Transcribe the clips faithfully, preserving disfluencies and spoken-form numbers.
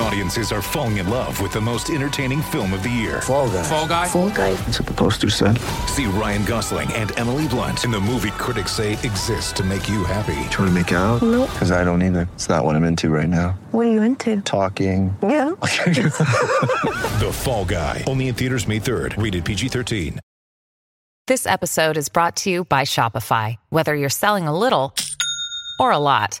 Audiences are falling in love with the most entertaining film of the year. Fall Guy. Fall Guy. Fall Guy. That's what the poster said. See Ryan Gosling and Emily Blunt in the movie critics say exists to make you happy. Trying to make it out? Nope. Because I don't either. It's not what I'm into right now. What are you into? Talking. Yeah. The Fall Guy. Only in theaters May third. Rated P G thirteen. This episode is brought to you by Shopify. Whether you're selling a little or a lot,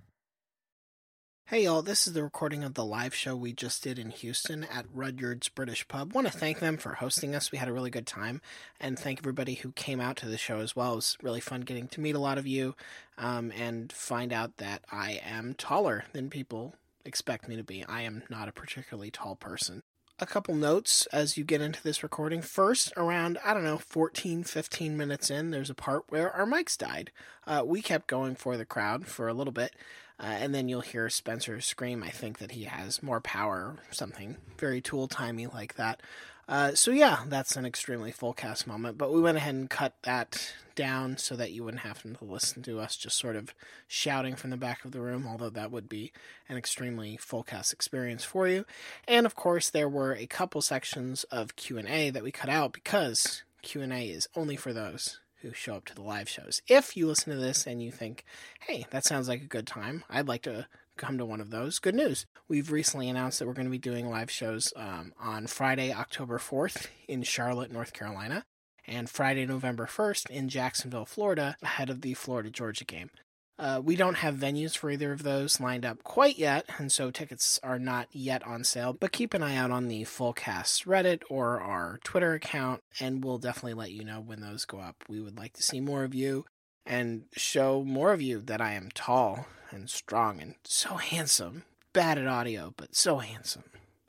Hey y'all, this is the recording of the live show we just did in Houston at Rudyard's British Pub. Want to thank them for hosting us. We had a really good time, and thank everybody who came out to the show as well. It was really fun getting to meet a lot of you um, and find out that I am taller than people expect me to be. I am not a particularly tall person. A couple notes as you get into this recording. First, around, I don't know, fourteen, fifteen minutes in, there's a part where our mics died. Uh, we kept going for the crowd for a little bit, uh, and then you'll hear Spencer scream, I think, that he has more power or something very tool-timey like that. Uh, so yeah, that's an extremely full-cast moment, but we went ahead and cut that down so that you wouldn't have to listen to us just sort of shouting from the back of the room, although that would be an extremely full-cast experience for you. And of course, there were a couple sections of Q and A that we cut out because Q and A is only for those who show up to the live shows. If you listen to this and you think, hey, that sounds like a good time, I'd like to come to one of those, good news. We've recently announced that we're going to be doing live shows um, on Friday, October fourth in Charlotte, North Carolina, and Friday, November first in Jacksonville, Florida, ahead of the Florida-Georgia game. Uh, we don't have venues for either of those lined up quite yet, and so tickets are not yet on sale, but keep an eye out on the Fullcast Reddit or our Twitter account, and we'll definitely let you know when those go up. We would like to see more of you and show more of you that I am tall and strong and so handsome. Bad at audio, but so handsome.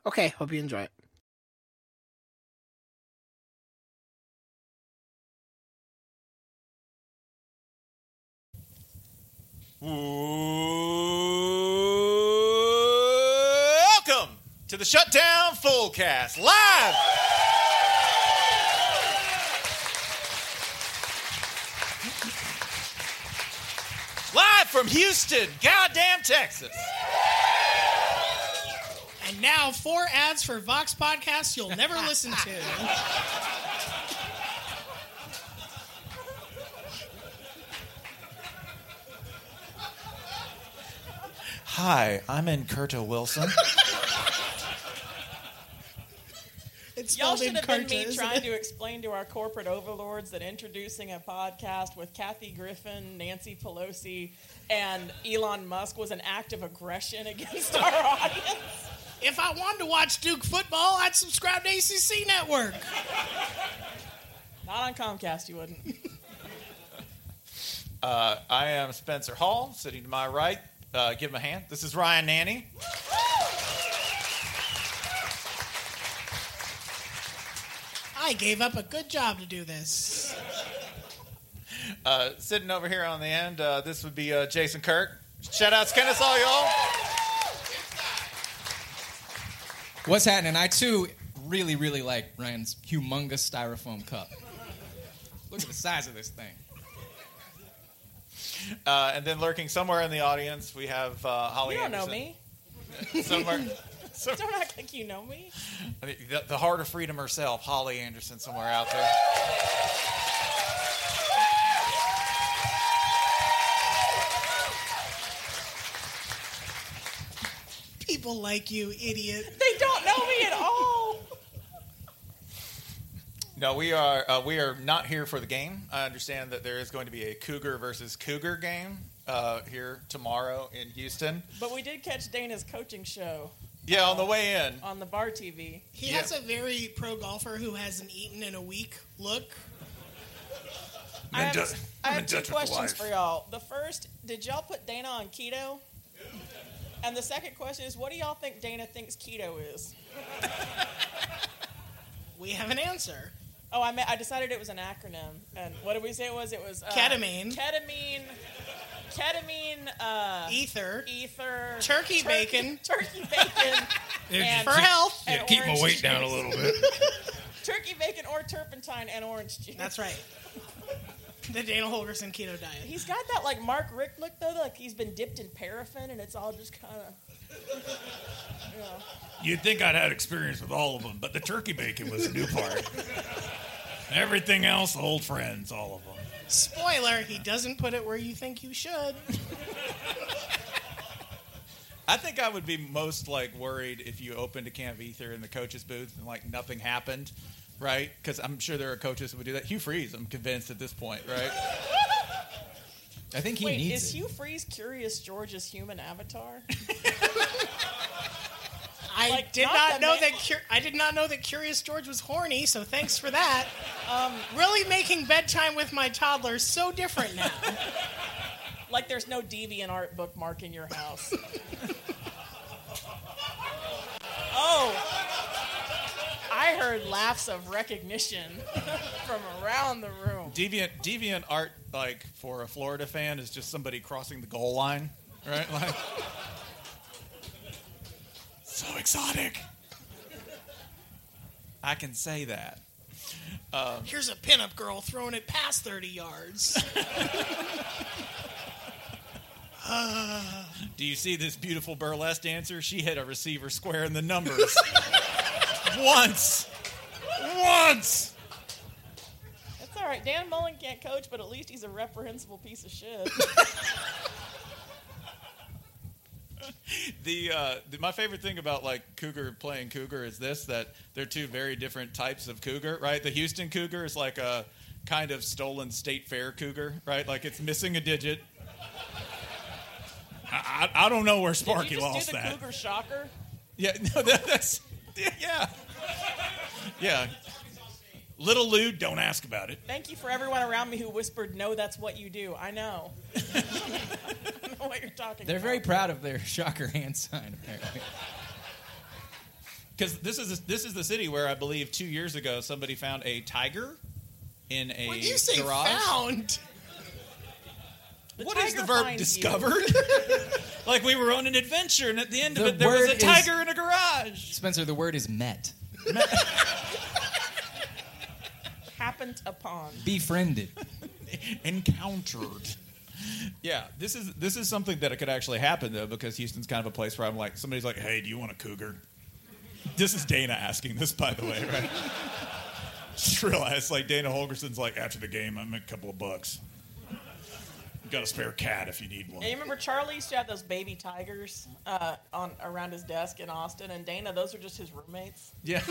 Okay, hope you enjoy it. Welcome to the Shutdown Fullcast live. Live from Houston, goddamn Texas. And now four ads for Vox podcasts you'll never listen to. Hi, I'm Enkurta Wilson. Y'all should have been me trying to explain to our corporate overlords that introducing a podcast with Kathy Griffin, Nancy Pelosi, and Elon Musk was an act of aggression against our audience. If I wanted to watch Duke football, I'd subscribe to A C C Network. Not on Comcast, you wouldn't. Uh, I am Spencer Hall, sitting to my right. Uh, give him a hand. This is Ryan Nanny. I gave up a good job to do this. Uh, sitting over here on the end, uh, this would be uh, Jason Kirk. Shout out to Kennesaw, y'all. What's happening? I, too, really, really like Ryan's humongous styrofoam cup. Look at the size of this thing. Uh, and then lurking somewhere in the audience, we have uh, Holly Anderson. You don't know me. Somewhere. So, don't act like you know me. The, the heart of freedom herself, Holly Anderson, somewhere out there. People like you, idiot. They don't know me at all. No, we are uh, we are not here for the game. I understand that there is going to be a Cougar versus Cougar game uh, here tomorrow in Houston. But we did catch Dana's coaching show. Yeah, on the way in. On the bar T V. He yeah. has a very pro golfer who hasn't eaten in a week look. I have, d- I have two questions for y'all. The first, did y'all put Dana on keto? And the second question is, what do y'all think Dana thinks keto is? We have an answer. Oh, I mean, I decided it was an acronym. And what did we say it was? It was... Uh, ketamine. Ketamine... Ketamine, uh, ether, ether, turkey, turkey bacon, turkey bacon, and, for health. Yeah, keep my weight juice. Down a little bit. Turkey bacon or turpentine and orange juice. That's right. The Dana Holgorsen keto diet. He's got that like Mark Richt look though, like he's been dipped in paraffin, and it's all just kind of. You know. You'd think I'd had experience with all of them, but the turkey bacon was the new part. Everything else, old friends, all of them. Spoiler, he doesn't put it where you think you should. I think I would be most, like, worried if you opened a can of ether in the coach's booth and, like, nothing happened, right? Because I'm sure there are coaches who would do that. Hugh Freeze, I'm convinced at this point, right? I think he Wait, needs is it. Is Hugh Freeze Curious George's human avatar? I like, did not, not know man. that. Cur- I did not know that Curious George was horny. So thanks for that. Um, really making bedtime with my toddler so different now. Like there's no DeviantArt bookmark in your house. Oh, I heard laughs of recognition from around the room. Deviant DeviantArt, like for a Florida fan, is just somebody crossing the goal line, right? Like. So exotic. I can say that. Um, Here's a pinup girl throwing it past thirty yards. uh, Do you see this beautiful burlesque dancer? She hit a receiver square in the numbers. Once. Once. That's all right. Dan Mullen can't coach, but at least he's a reprehensible piece of shit. The, uh, the my favorite thing about like Cougar playing Cougar is this, that they're two very different types of Cougar, right? The Houston Cougar is like a kind of stolen state fair Cougar, right? Like it's missing a digit. I, I, I don't know where Sparky Did you just lost do the that. Cougar shocker. Yeah, no, that, that's yeah, yeah. Little Lou, don't ask about it. Thank you for everyone around me who whispered, no, that's what you do. I know. I don't know what you're talking They're about. They're very proud of their shocker hand sign, apparently. Because this is this is the city where I believe two years ago somebody found a tiger in a garage. What did you say garage. Found? The what is the verb discovered? Like we were on an adventure, and at the end the of it, there was a tiger is, in a garage. Spencer, the word is met. Met. Happened upon, befriended, encountered. Yeah, this is this is something that it could actually happen though, because Houston's kind of a place where I'm like, somebody's like, "Hey, do you want a cougar?" This is Dana asking this, by the way, right? Just realized, like Dana Holgorsen's like, after the game, I make a couple of bucks. Got a spare cat if you need one. Yeah, you remember Charlie used to have those baby tigers uh, on around his desk in Austin, and Dana, those were just his roommates. Yeah.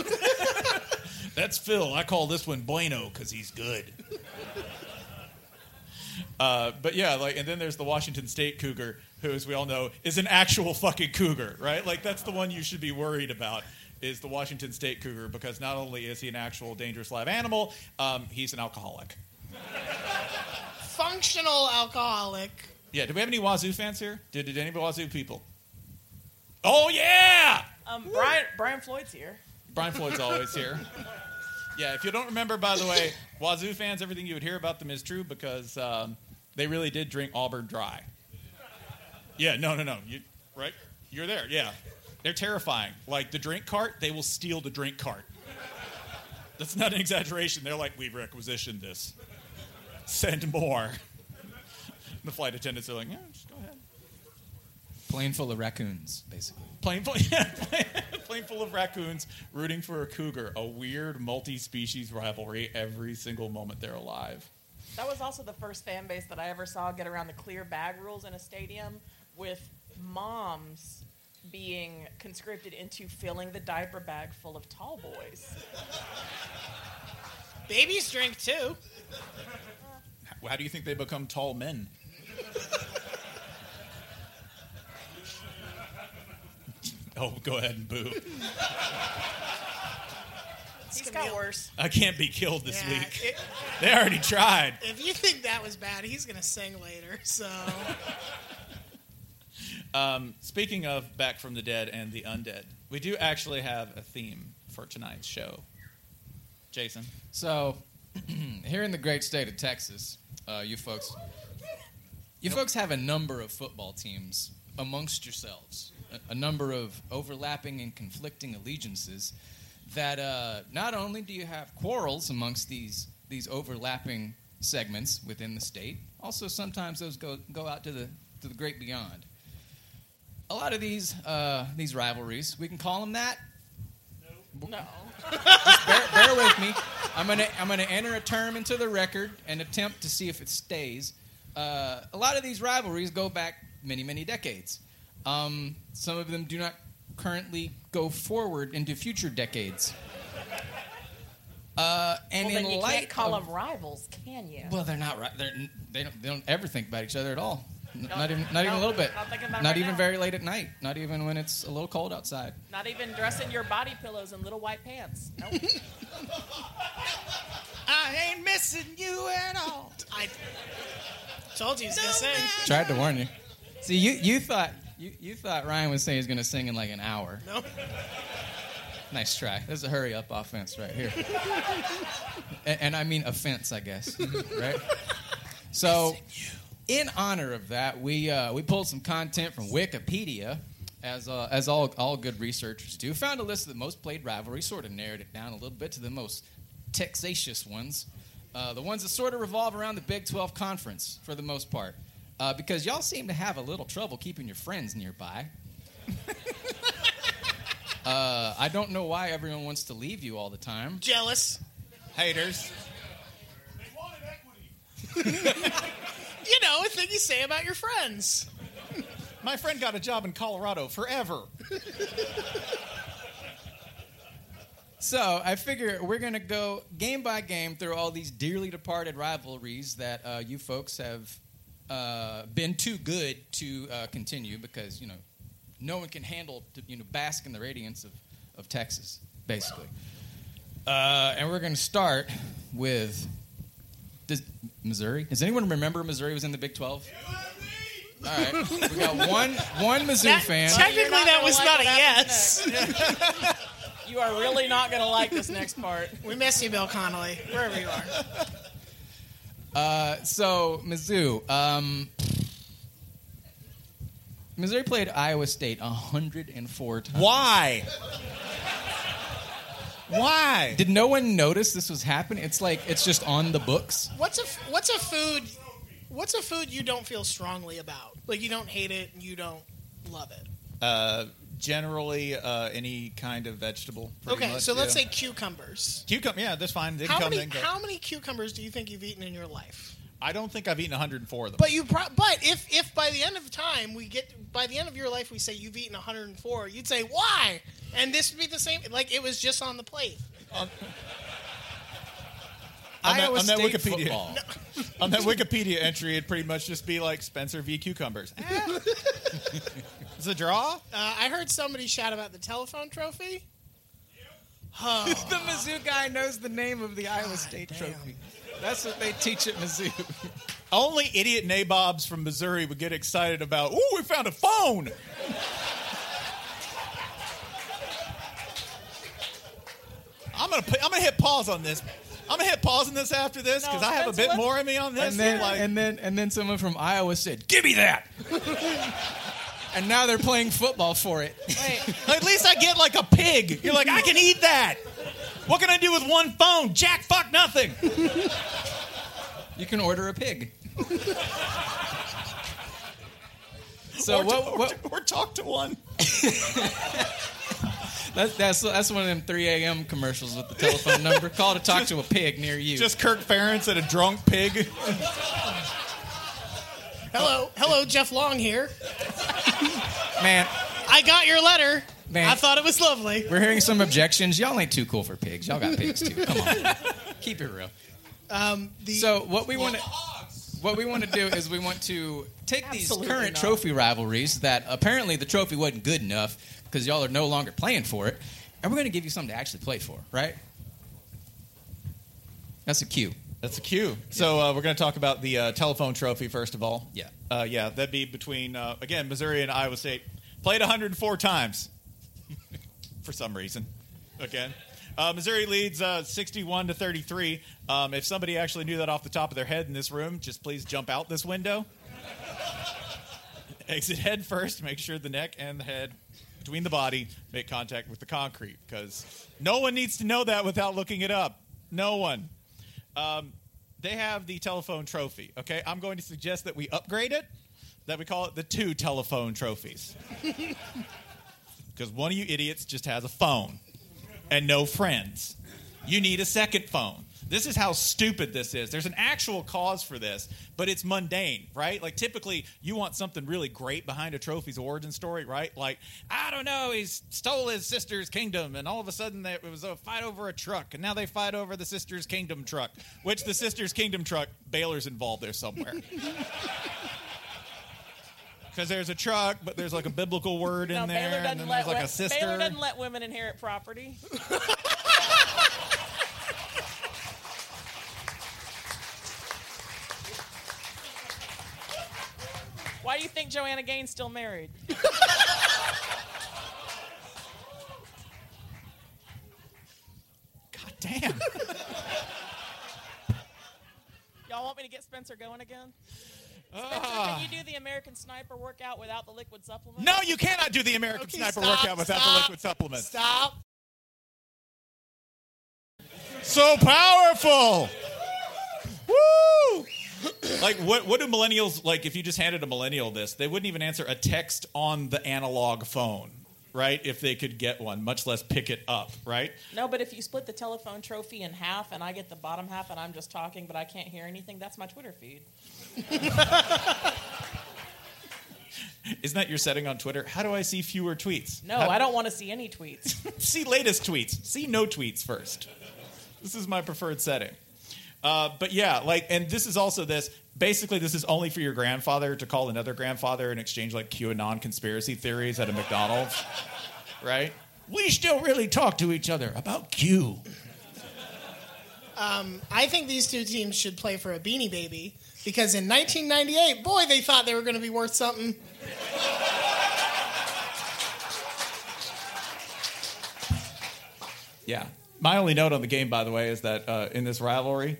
That's Phil. I call this one Bueno because he's good. uh, but yeah, like, and then there's the Washington State Cougar, who, as we all know, is an actual fucking cougar, right? Like, that's the one you should be worried about is the Washington State Cougar, because not only is he an actual dangerous live animal, um, he's an alcoholic. Functional alcoholic. Yeah, do we have any Wazoo fans here? Did, did any Wazoo people? Oh, yeah! Um, Brian, Brian Floyd's here. Brian Floyd's always here. Yeah, if you don't remember, by the way, Wazoo fans, everything you would hear about them is true because um, they really did drink Auburn dry. Yeah, no, no, no. You, right? You're there, yeah. They're terrifying. Like, the drink cart, they will steal the drink cart. That's not an exaggeration. They're like, we've requisitioned this. Send more. And the flight attendants are like, yeah, just go ahead. Plane full of raccoons, basically. Plane full, yeah, plane full of raccoons rooting for a cougar. A weird multi-species rivalry every single moment they're alive. That was also the first fan base that I ever saw get around the clear bag rules in a stadium, with moms being conscripted into filling the diaper bag full of tall boys. Babies drink, too. How do you think they become tall men? Oh, go ahead and boo. He's got worse. I can't be killed this yeah, week. It, they already tried. If you think that was bad, he's going to sing later, so... Um, speaking of Back from the Dead and the Undead, we do actually have a theme for tonight's show. Jason? So, here in the great state of Texas, uh, you folks you nope. folks have a number of football teams amongst yourselves, a, a number of overlapping and conflicting allegiances that uh, not only do you have quarrels amongst these, these overlapping segments within the state, also sometimes those go, go out to the to the great beyond. A lot of these uh, these rivalries, we can call them that. No. No. Just bear, bear with me. I'm gonna I'm gonna enter a term into the record and attempt to see if it stays. Uh, a lot of these rivalries go back many many decades. Um, some of them do not currently go forward into future decades. Uh, and well, in then you light can't call of, them rivals, can you? Well, they're not. They're, they don't they don't ever think about each other at all. N- no, not even, not no, even a little bit. Not, not right even now. Very late at night. Not even when it's a little cold outside. Not even dressing your body pillows in little white pants. No. Nope. I ain't missing you at all. I told you he was no gonna sing. Tried to warn you. See, you, you thought you, you thought Ryan was saying he was gonna sing in like an hour. No. Nope. Nice try. There's a hurry up offense right here. and, and I mean offense, I guess. Right? So. In honor of that, we uh, we pulled some content from Wikipedia, as uh, as all all good researchers do. Found a list of the most played rivalries, sort of narrowed it down a little bit to the most texatious ones, uh, the ones that sort of revolve around the Big twelve Conference for the most part, uh, because y'all seem to have a little trouble keeping your friends nearby. uh, I don't know why everyone wants to leave you all the time. Jealous. Haters. They wanted equity. You know, a thing you say about your friends. My friend got a job in Colorado forever. So I figure we're going to go game by game through all these dearly departed rivalries that uh, you folks have uh, been too good to uh, continue because, you know, no one can handle, to, you know, bask in the radiance of, of Texas, basically. Uh, and we're going to start with... Does Missouri? Does anyone remember Missouri was in the Big twelve? All right, we got one one Mizzou that, fan. Technically, that was like not a yes. You are really not going to like this next part. We miss you, Bill Connolly, wherever you are. Uh, so Mizzou, um, Missouri played Iowa State one hundred four times. Why? Why? Did no one notice this was happening? It's like it's just on the books. What's a what's a food? What's a food you don't feel strongly about? Like you don't hate it and you don't love it. Uh, generally, uh, any kind of vegetable. Okay, much, so let's yeah. say cucumbers. Cucumber, yeah, that's fine. They how come, many? They how many cucumbers do you think you've eaten in your life? I don't think I've eaten one hundred four of them. But you, pro- but if if by the end of time we get by the end of your life we say you've eaten one hundred four, you'd say why? And this would be the same. Like it was just on the plate. On, on that, Iowa on State that Wikipedia, football. No. On that Wikipedia entry, it'd pretty much just be like Spencer v. Cucumbers. It's a draw. Uh, I heard somebody shout about the telephone trophy. Yep. Oh. The Mizzou guy knows the name of the God Iowa State damn. Trophy. That's what they teach at Mizzou. Only idiot nabobs from Missouri would get excited about, ooh, we found a phone! I'm going to I'm gonna hit pause on this. I'm going to hit pause on this after this, because no, I have a bit what... more in me on this. And then, like... and, then, and then someone from Iowa said, give me that! And now they're playing football for it. Wait. At least I get like a pig. You're like, I can eat that! What can I do with one phone? Jack fuck nothing. You can order a pig. So or, what, to, or, what, or talk to one. That's, that's that's one of them three a.m. commercials with the telephone number. Call to talk just, to a pig near you. Just Kirk Ferentz and a drunk pig. Hello, hello, Jeff Long here. Man, I got your letter. Man, I thought it was lovely. We're hearing some objections. Y'all ain't too cool for pigs. Y'all got pigs too. Come on, keep it real. Um, the, so what we want to what we want to do is we want to take Absolutely these current not. trophy rivalries that apparently the trophy wasn't good enough, because y'all are no longer playing for it, and we're going to give you something to actually play for, right? That's a cue. That's a cue. Yeah. So uh, we're going to talk about the uh, telephone trophy, first of all. Yeah. Uh, yeah, that'd be between, uh, again, Missouri and Iowa State. Played one hundred four times for some reason, again. Uh, Missouri leads uh, sixty-one to thirty-three. Um, if somebody actually knew that off the top of their head in this room, just please jump out this window. Exit head first. Make sure the neck and the head between the body make contact with the concrete, because no one needs to know that without looking it up. No one. Um, they have the telephone trophy, okay? I'm going to suggest that we upgrade it, that we call it the two telephone trophies. Because one of you idiots just has a phone and no friends. You need a second phone. This is how stupid this is. There's an actual cause for this, but it's mundane, right? Like, typically, you want something really great behind a trophy's origin story, right? Like, I don't know, he stole his sister's kingdom, and all of a sudden it was a fight over a truck, and now they fight over the sister's kingdom truck, which the sister's kingdom truck, Baylor's involved there somewhere. Because there's a truck, but there's like a biblical word no, in there, Baylor doesn't and then let there's like we- a sister. Baylor doesn't let women inherit property. Why do you think Joanna Gaines still married? God damn. Y'all want me to get Spencer going again? Spencer, uh, can you do the American Sniper workout without the liquid supplement? No, you cannot do the American okay, Sniper stop, workout without stop, the liquid supplement. Stop. So powerful. Woo! Like, what what do millennials, like, if you just handed a millennial this, they wouldn't even answer a text on the analog phone, right? If they could get one, much less pick it up, right? No, but if you split the telephone trophy in half and I get the bottom half and I'm just talking but I can't hear anything, that's my Twitter feed. Isn't that your setting on Twitter? How do I see fewer tweets? No, How I don't do- want to see any tweets. See latest tweets. See no tweets first. This is my preferred setting. Uh, but yeah, like, and this is also this. Basically, this is only for your grandfather to call another grandfather and exchange like QAnon conspiracy theories at a McDonald's, right? We still really talk to each other about Q. Um, I think these two teams should play for a Beanie Baby, because in nineteen ninety-eight, boy, they thought they were going to be worth something. Yeah. My only note on the game, by the way, is that uh, in this rivalry,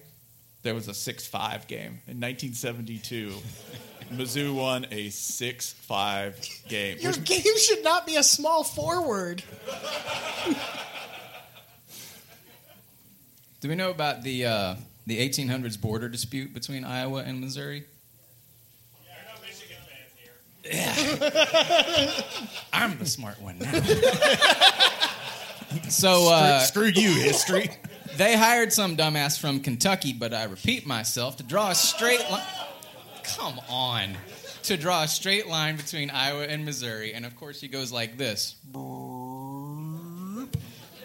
there was a six five game. In nineteen seventy-two, Mizzou won a six five game. Your which... game should not be a small forward. Do we know about the uh, the eighteen hundreds border dispute between Iowa and Missouri? Yeah, there are no Michigan fans here. Yeah. I'm the smart one now. So uh, screw, screw you, history. They hired some dumbass from Kentucky, but I repeat myself, to draw a straight line. Come on, to draw a straight line between Iowa and Missouri, and of course he goes like this.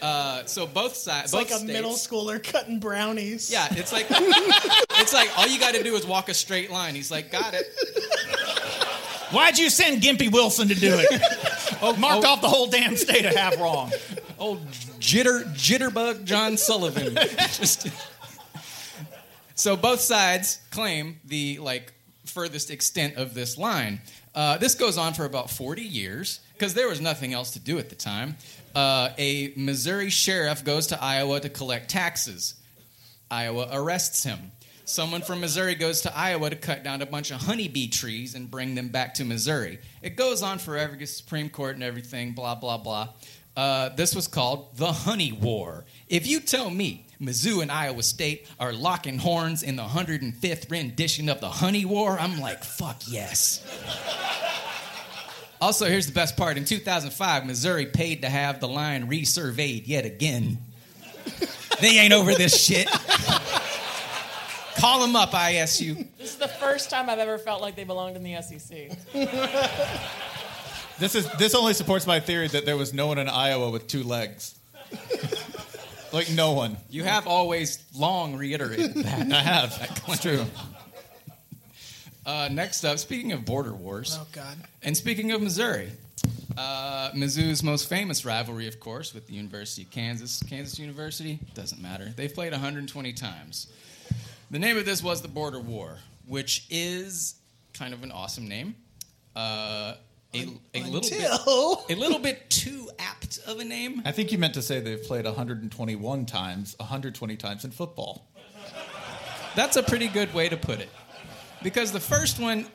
Uh, so both sides, it's both like a states, middle schooler cutting brownies. Yeah, it's like it's like all you got to do is walk a straight line. He's like, got it. Why'd you send Gimpy Wilson to do it? oh, Marked oh. off the whole damn state a half wrong. Old jitter jitterbug John Sullivan. Just, so both sides claim the like furthest extent of this line. Uh, this goes on for about forty years because there was nothing else to do at the time. Uh, a Missouri sheriff goes to Iowa to collect taxes. Iowa arrests him. Someone from Missouri goes to Iowa to cut down a bunch of honeybee trees and bring them back to Missouri. It goes on forever, gets Supreme Court and everything, blah, blah, blah. Uh, this was called the Honey War. If you tell me Mizzou and Iowa State are locking horns in the one hundred fifth rendition of the Honey War, I'm like, fuck yes. Also, here's the best part. In two thousand five, Missouri paid to have the line resurveyed yet again. They ain't over this shit. Call them up, I S U. This is the first time I've ever felt like they belonged in the S E C. This is this only supports my theory that there was no one in Iowa with two legs. Like, no one. You have always long reiterated that. I have. That's true. Uh, next up, speaking of border wars. Oh, God. And speaking of Missouri. Uh, Mizzou's most famous rivalry, of course, with the University of Kansas. Kansas University? Doesn't matter. They've played one hundred twenty times. The name of this was the Border War, which is kind of an awesome name. Uh... A, a little bit, a little bit too apt of a name. I think you meant to say they've played one hundred twenty-one times, one hundred twenty times in football. That's a pretty good way to put it. Because the first one,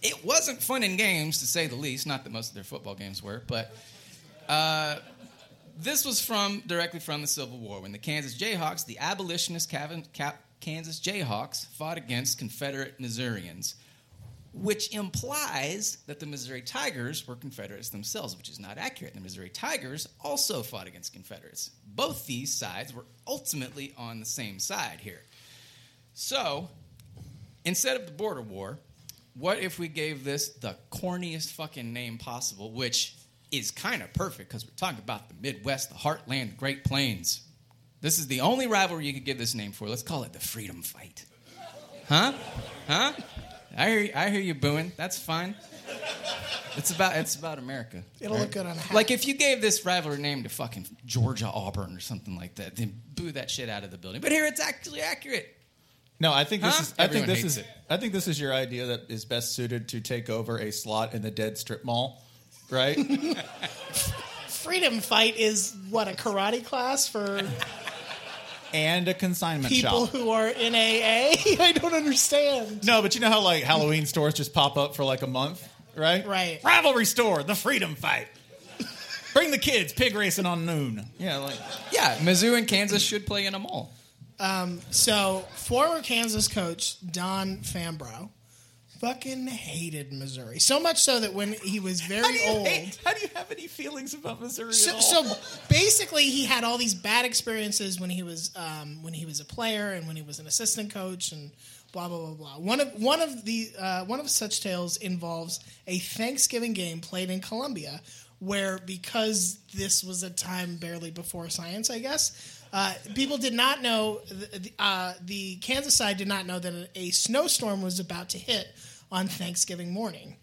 it wasn't fun in games, to say the least. Not that most of their football games were, but uh, this was from directly from the Civil War, when the Kansas Jayhawks, the abolitionist Cav- Cap- Kansas Jayhawks, fought against Confederate Missourians. Which implies that the Missouri Tigers were Confederates themselves, which is not accurate. The Missouri Tigers also fought against Confederates. Both these sides were ultimately on the same side here. So, instead of the Border War, what if we gave this the corniest fucking name possible, which is kind of perfect because we're talking about the Midwest, the Heartland, the Great Plains. This is the only rivalry you could give this name for. Let's call it the Freedom Fight. Huh? Huh? I hear, I hear you booing. That's fine. It's about it's about America. It'll right? look good on a hat. Like, if you gave this rivalry name to fucking Georgia Auburn or something like that, then boo that shit out of the building. But here, it's actually accurate. No, I think this huh? is. I Everyone think this is. It. I think this is your idea that is best suited to take over a slot in the dead strip mall, right? Freedom Fight is what, a karate class for. And a consignment People shop. People who are in A A? I don't understand. No, but you know how, like, Halloween stores just pop up for, like, a month, right? Right. Rivalry store, the Freedom Fight. Bring the kids, pig racing on noon. Yeah, like... Yeah, Mizzou and Kansas should play in a mall. Um, so, former Kansas coach Don Fambrough fucking hated Missouri. So much so that when he was very how old... Hate, how do you have any feelings about Missouri so, at all? So basically he had all these bad experiences when he was um, when he was a player and when he was an assistant coach and blah, blah, blah, blah. One of, one of, the, uh, one of such tales involves a Thanksgiving game played in Colombia where, because this was a time barely before science, I guess... Uh, people did not know, the, uh, the Kansas side did not know that a snowstorm was about to hit on Thanksgiving morning.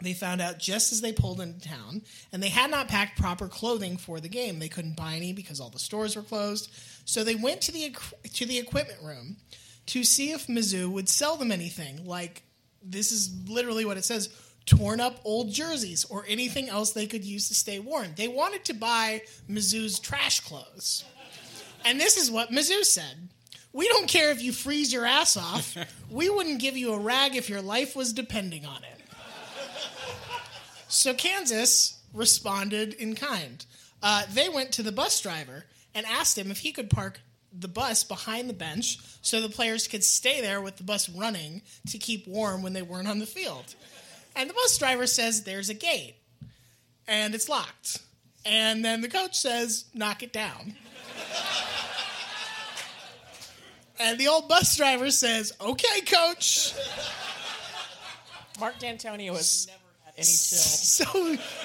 They found out just as they pulled into town, and they had not packed proper clothing for the game. They couldn't buy any because all the stores were closed. So they went to the to the equipment room to see if Mizzou would sell them anything. Like, this is literally what it says, torn up old jerseys or anything else they could use to stay warm. They wanted to buy Mizzou's trash clothes. And this is what Mizzou said. We don't care if you freeze your ass off. We wouldn't give you a rag if your life was depending on it. So Kansas responded in kind. Uh, they went to the bus driver and asked him if he could park the bus behind the bench so the players could stay there with the bus running to keep warm when they weren't on the field. And the bus driver says there's a gate, and it's locked. And then the coach says, knock it down. And the old bus driver says, okay, coach. Mark D'Antonio has never had any chill.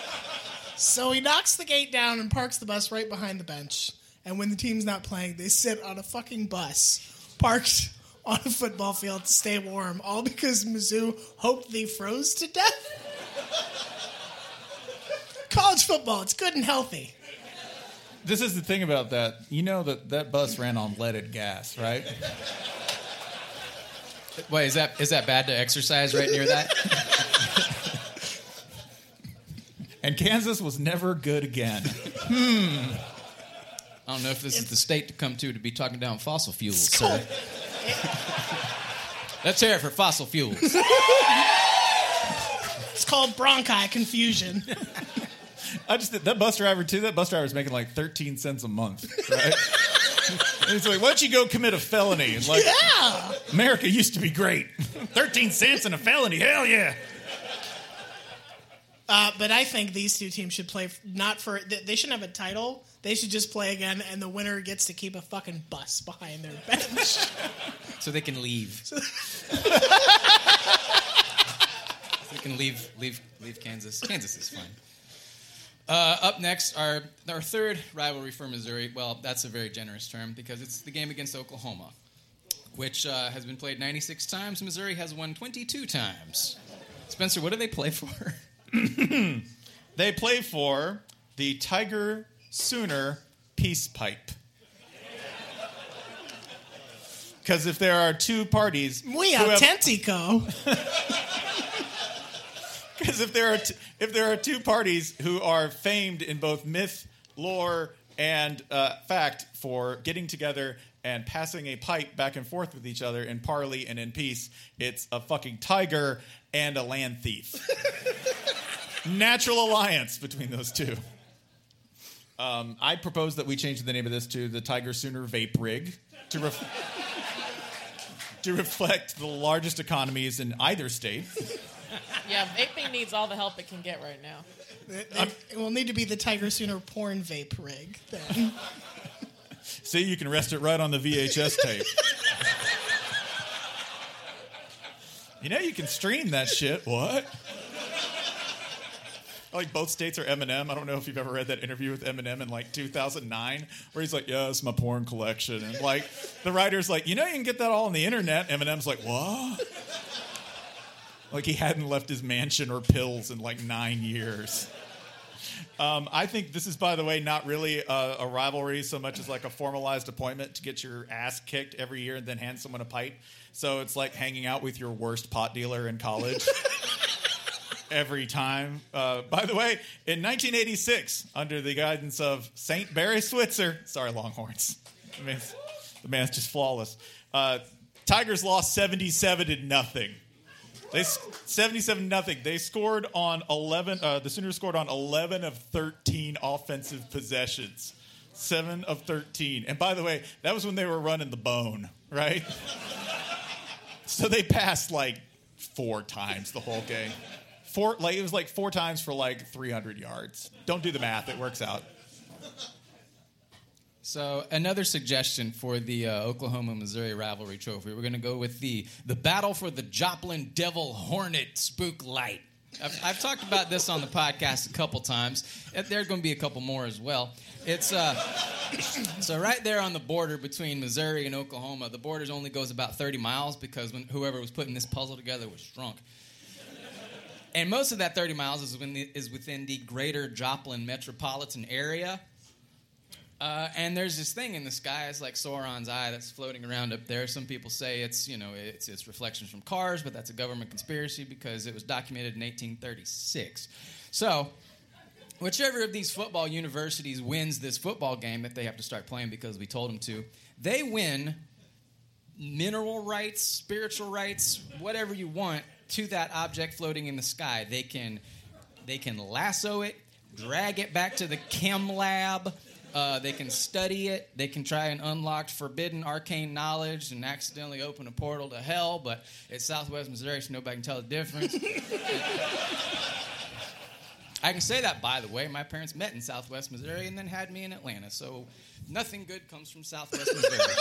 So, so he knocks the gate down and parks the bus right behind the bench. And when the team's not playing, they sit on a fucking bus, parked on a football field to stay warm, all because Mizzou hoped they froze to death. College football, it's good and healthy. This is the thing about that. You know that that bus ran on leaded gas, right? Wait, is that is that bad to exercise right near that? And Kansas was never good again. Hmm. I don't know if this it's, is the state to come to to be talking down fossil fuels, sir. Let's hear it for fossil fuels. It's called bronchi confusion. I just that bus driver too. That bus driver's making like thirteen cents a month, right? And he's like, "Why don't you go commit a felony?" And like, yeah, America used to be great. Thirteen cents and a felony, hell yeah. Uh, but I think these two teams should play not for. They shouldn't have a title. They should just play again, and the winner gets to keep a fucking bus behind their bench, so they can leave. So they can leave, leave, leave Kansas. Kansas is fine. Uh, up next, our our third rivalry for Missouri. Well, that's a very generous term because it's the game against Oklahoma, which uh, has been played ninety-six times. Missouri has won twenty-two times. Spencer, what do they play for? They play for the Tiger Sooner Peace Pipe. Because if there are two parties, we are Tentico. Because if there are t- if there are two parties who are famed in both myth, lore, and uh, fact for getting together and passing a pipe back and forth with each other in parley and in peace, it's a fucking tiger and a land thief. Natural alliance between those two. Um, I propose that we change the name of this to the Tiger Sooner Vape Rig to, ref- to reflect the largest economies in either state. Yeah, vaping needs all the help it can get right now. It, it, it will need to be the Tiger Sooner Porn Vape Rig then. See, you can rest it right on the V H S tape. You know, you can stream that shit. What? Like, both states are Eminem. I don't know if you've ever read that interview with Eminem in, like, two thousand nine, where he's like, yeah, it's my porn collection. And, like, the writer's like, you know, you can get that all on the internet. Eminem's like, what? Like, he hadn't left his mansion or pills in, like, nine years. Um, I think this is, by the way, not really a, a rivalry so much as, like, a formalized appointment to get your ass kicked every year and then hand someone a pipe. So it's like hanging out with your worst pot dealer in college. Every time. Uh, by the way, in nineteen eighty-six, under the guidance of Saint Barry Switzer, sorry, Longhorns. I mean, the man's just flawless. Uh, Tigers lost seventy-seven to nothing. They seventy-seven nothing. They scored on eleven. Uh, the Sooners scored on eleven of thirteen offensive possessions. Seven of thirteen. And by the way, that was when they were running the bone, right? So they passed like four times the whole game. Four, like it was like four times for like three hundred yards. Don't do the math; it works out. So another suggestion for the uh, Oklahoma-Missouri rivalry trophy: we're going to go with the the battle for the Joplin Devil Hornet Spook Light. I've, I've talked about this on the podcast a couple times. There's going to be a couple more as well. It's uh, so right there on the border between Missouri and Oklahoma. The border only goes about thirty miles because when whoever was putting this puzzle together was drunk. And most of that thirty miles is within the, is within the greater Joplin metropolitan area. Uh, and there's this thing in the sky, it's like Sauron's eye that's floating around up there. Some people say it's, you know, it's, it's reflections from cars, but that's a government conspiracy because it was documented in eighteen thirty-six. So whichever of these football universities wins this football game that they have to start playing because we told them to, they win mineral rights, spiritual rights, whatever you want, to that object floating in the sky. They can they can lasso it, drag it back to the chem lab, uh, they can study it, they can try and unlock forbidden arcane knowledge and accidentally open a portal to hell, but it's Southwest Missouri, so nobody can tell the difference. I can say that, by the way, my parents met in Southwest Missouri and then had me in Atlanta, so nothing good comes from Southwest Missouri,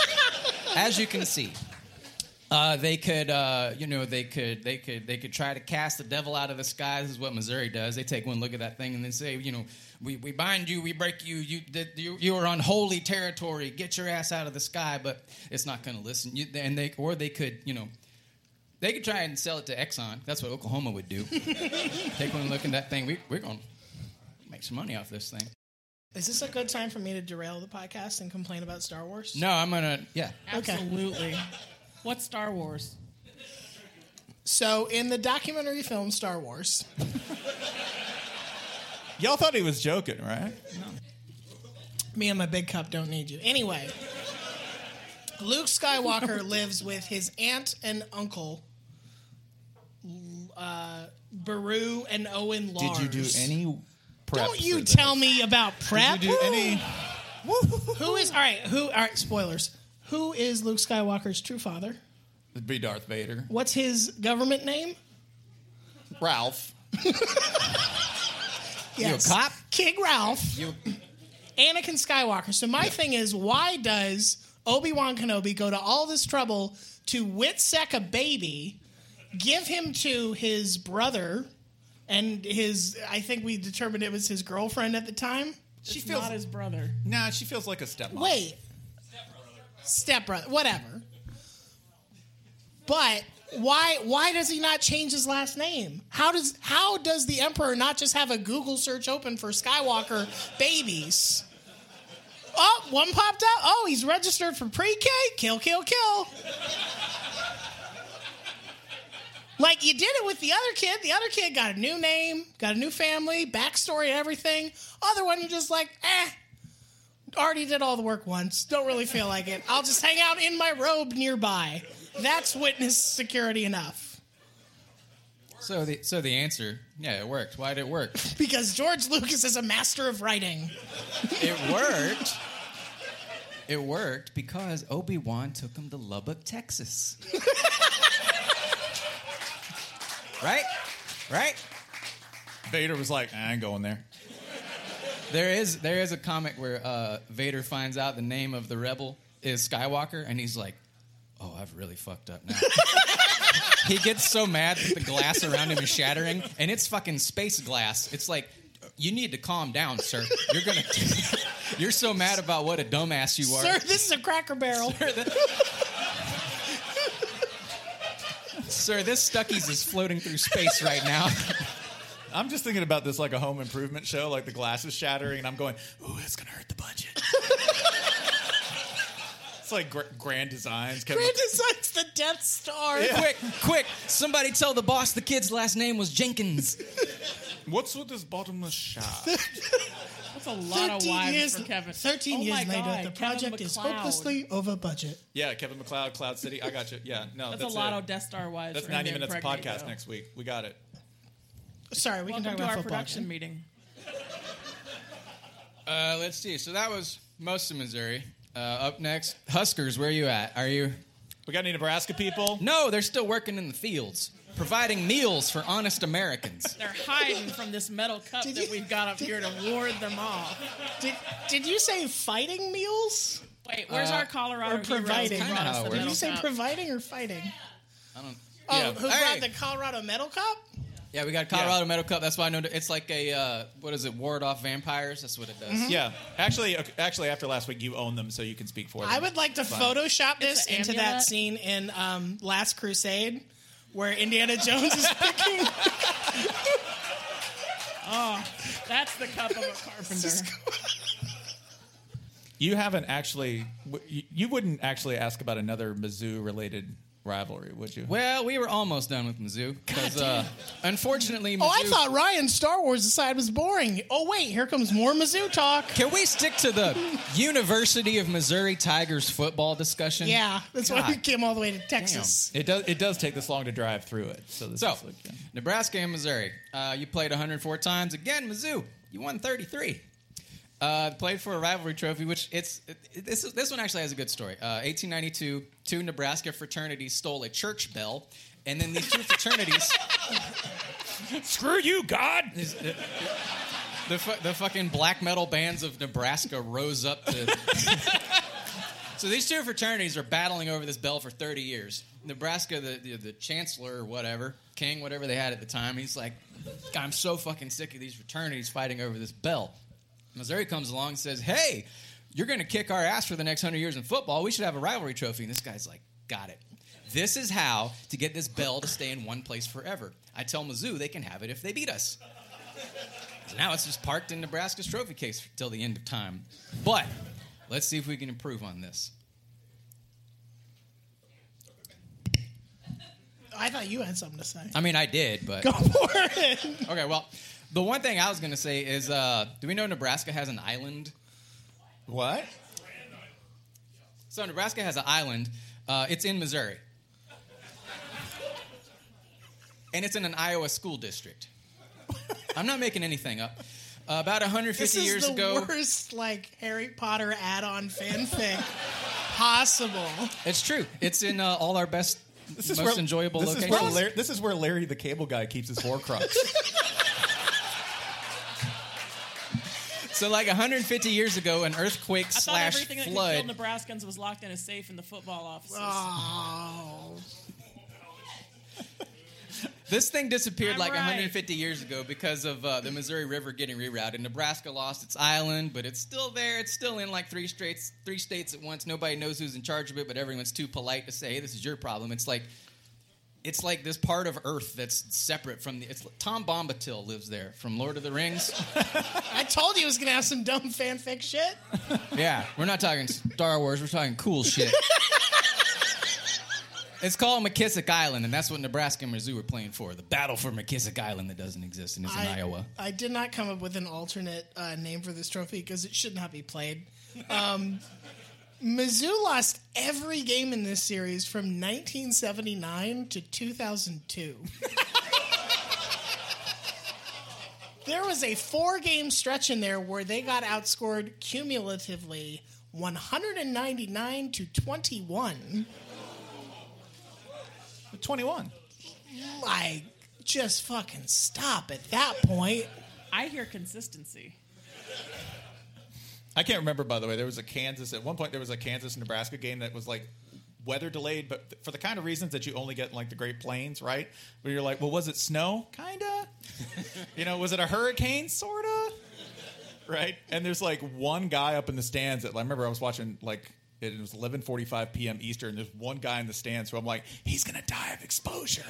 as you can see. Uh, they could, uh, you know, they could, they could, they could try to cast the devil out of the sky. This is what Missouri does. They take one look at that thing and then say, you know, we, we bind you, we break you, you, the, you, you are on holy territory. Get your ass out of the sky. But it's not going to listen. You, and they, or they could, you know, they could try and sell it to Exxon. That's what Oklahoma would do. Take one look at that thing. We, we're going to make some money off this thing. Is this a good time for me to derail the podcast and complain about Star Wars? No, I'm going to. Yeah, absolutely. What's Star Wars? So, in the documentary film Star Wars... Y'all thought he was joking, right? No. Me and my big cup don't need you. Anyway, Luke Skywalker lives with his aunt and uncle, uh, Beru and Owen Lars. Did you do any prep. Don't you tell me about prep? Did you do any? Who is all right? Who all right? Spoilers. Who is Luke Skywalker's true father? It'd be Darth Vader. What's his government name? Ralph. Yes. You a cop? King Ralph. You... Anakin Skywalker. So my yeah. thing is, why does Obi-Wan Kenobi go to all this trouble to witsec a baby, give him to his brother, and his, I think we determined it was his girlfriend at the time? She it's feels, not his brother. Nah, she feels like a stepmom. Wait. Stepbrother. Stepbrother. Whatever. But... Why why does he not change his last name? How does how does the Emperor not just have a Google search open for Skywalker babies? Oh, one popped up. Oh, he's registered for pre-K. Kill, kill, kill. Like you did it with the other kid. The other kid got a new name, got a new family, backstory and everything. Other one, you're just like, eh. Already did all the work once. Don't really feel like it. I'll just hang out in my robe nearby. That's witness security enough. So the so the answer, yeah, it worked. Why did it work? Because George Lucas is a master of writing. It worked. It worked because Obi-Wan took him to Lubbock, Texas. Right? Right? Vader was like, I ain't going there. There is there is a comic where uh, Vader finds out the name of the rebel is Skywalker, and he's like, oh, I've really fucked up now. He gets so mad that the glass around him is shattering, and it's fucking space glass. It's like, you need to calm down, sir. You're gonna, you're so mad about what a dumbass you are. Sir, this is a Cracker Barrel. Sir, th- sir this Stuckies is floating through space right now. I'm just thinking about this like a home improvement show, like the glass is shattering, and I'm going, ooh, it's gonna hurt the budget. Like gr- grand designs. Kevin grand designs the Death Star. Yeah. Quick, quick! Somebody tell the boss the kid's last name was Jenkins. What's with this bottomless shaft? That's a lot of wives for Kevin. Thirteen oh years later, God. The project Kevin is McCloud. Hopelessly over budget. Yeah, Kevin McCloud, Cloud City. I got you. Yeah, no, that's, that's a lot it. Of Death Star wives. That's for ninety minutes of podcast though. Next week. We got it. Sorry, we Welcome can talk to about our football production again. Meeting. Uh, let's see. So that was most of Missouri. Uh, up next, Huskers, where are you at? Are you... We got any Nebraska people? No, they're still working in the fields, providing meals for honest Americans. They're hiding from this metal cup did that you, we've got up did, here to ward them off. Did Did you say fighting meals? Wait, where's uh, our Colorado... Or providing. Did you say cup. Providing or fighting? I don't... Oh, yeah. Who hey. Got the Colorado Metal Cup? Yeah, we got Colorado yeah. Metal Cup. That's why I know it's like a uh, what is it? Ward off vampires. That's what it does. Mm-hmm. Yeah, actually, actually, after last week, you own them, so you can speak for them. I would like to Fine. Photoshop this into that scene in um, Last Crusade, where Indiana Jones is picking. Oh, that's the cup of a carpenter. You haven't actually. You wouldn't actually ask about another Mizzou-related. Rivalry, would you? Well, we were almost done with Mizzou because, uh, unfortunately, Mizzou... Oh, I thought Ryan's Star Wars aside was boring. Oh, wait, here comes more Mizzou talk. Can we stick to the University of Missouri Tigers football discussion? Yeah, that's God. Why we came all the way to Texas. Damn. It does. It does take this long to drive through it. So, this so is like, yeah. Nebraska and Missouri, uh, you played one hundred four times again. Mizzou, you won thirty-three. Uh, played for a rivalry trophy, which it's it, this this one actually has a good story. Uh, eighteen ninety-two, two Nebraska fraternities stole a church bell, and then these two fraternities, screw you, God! The, the the fucking black metal bands of Nebraska rose up to. So these two fraternities are battling over this bell for thirty years. Nebraska, the, the the chancellor or whatever, king, whatever they had at the time, he's like, I'm so fucking sick of these fraternities fighting over this bell. Missouri comes along and says, hey, you're going to kick our ass for the next one hundred years in football. We should have a rivalry trophy. And this guy's like, got it. This is how to get this bell to stay in one place forever. I tell Mizzou they can have it if they beat us. So now it's just parked in Nebraska's trophy case till the end of time. But let's see if we can improve on this. I thought you had something to say. I mean, I did, but... Go for it. Okay, well... The one thing I was going to say is, uh, do we know Nebraska has an island? What? So Nebraska has an island. Uh, it's in Missouri. And it's in an Iowa school district. I'm not making anything up. Uh, about one hundred fifty years ago. This is the worst, like, Harry Potter add-on fanfic possible. It's true. It's in uh, all our best, this most is where, enjoyable this locations. Is where Larry, this is where Larry the Cable Guy keeps his Horcrux. So, like, one hundred fifty years ago, an earthquake I slash flood. I thought everything that could kill Nebraskans was locked in a safe in the football offices. Oh. This thing disappeared I'm like right. one hundred fifty years ago because of uh, the Missouri River getting rerouted. Nebraska lost its island, but it's still there. It's still in like three states, three states at once. Nobody knows who's in charge of it, but everyone's too polite to say, "Hey, this is your problem." It's like, it's like this part of Earth that's separate from the. It's Tom Bombadil lives there from Lord of the Rings. I told you it was gonna have some dumb fanfic shit. Yeah, we're not talking Star Wars. We're talking cool shit. It's called McKissick Island, and that's what Nebraska and Mizzou were playing for, the battle for McKissick Island that doesn't exist and is I, in Iowa. I did not come up with an alternate uh, name for this trophy because it should not be played. Um, Mizzou lost every game in this series from nineteen seventy-nine to two thousand two. There was a four-game stretch in there where they got outscored cumulatively one hundred ninety-nine to twenty-one. twenty-one. Like, just fucking stop at that point. I hear consistency. I can't remember, by the way. There was a Kansas, at one point there was a Kansas-Nebraska game that was like weather delayed, but th- for the kind of reasons that you only get in like the Great Plains, right? Where you're like, well, was it snow? Kinda. You know, was it a hurricane? Sorta. Right? And there's like one guy up in the stands that, I remember I was watching like, it was eleven forty-five p.m. Eastern. There's one guy in the stands who I'm like, he's going to die of exposure.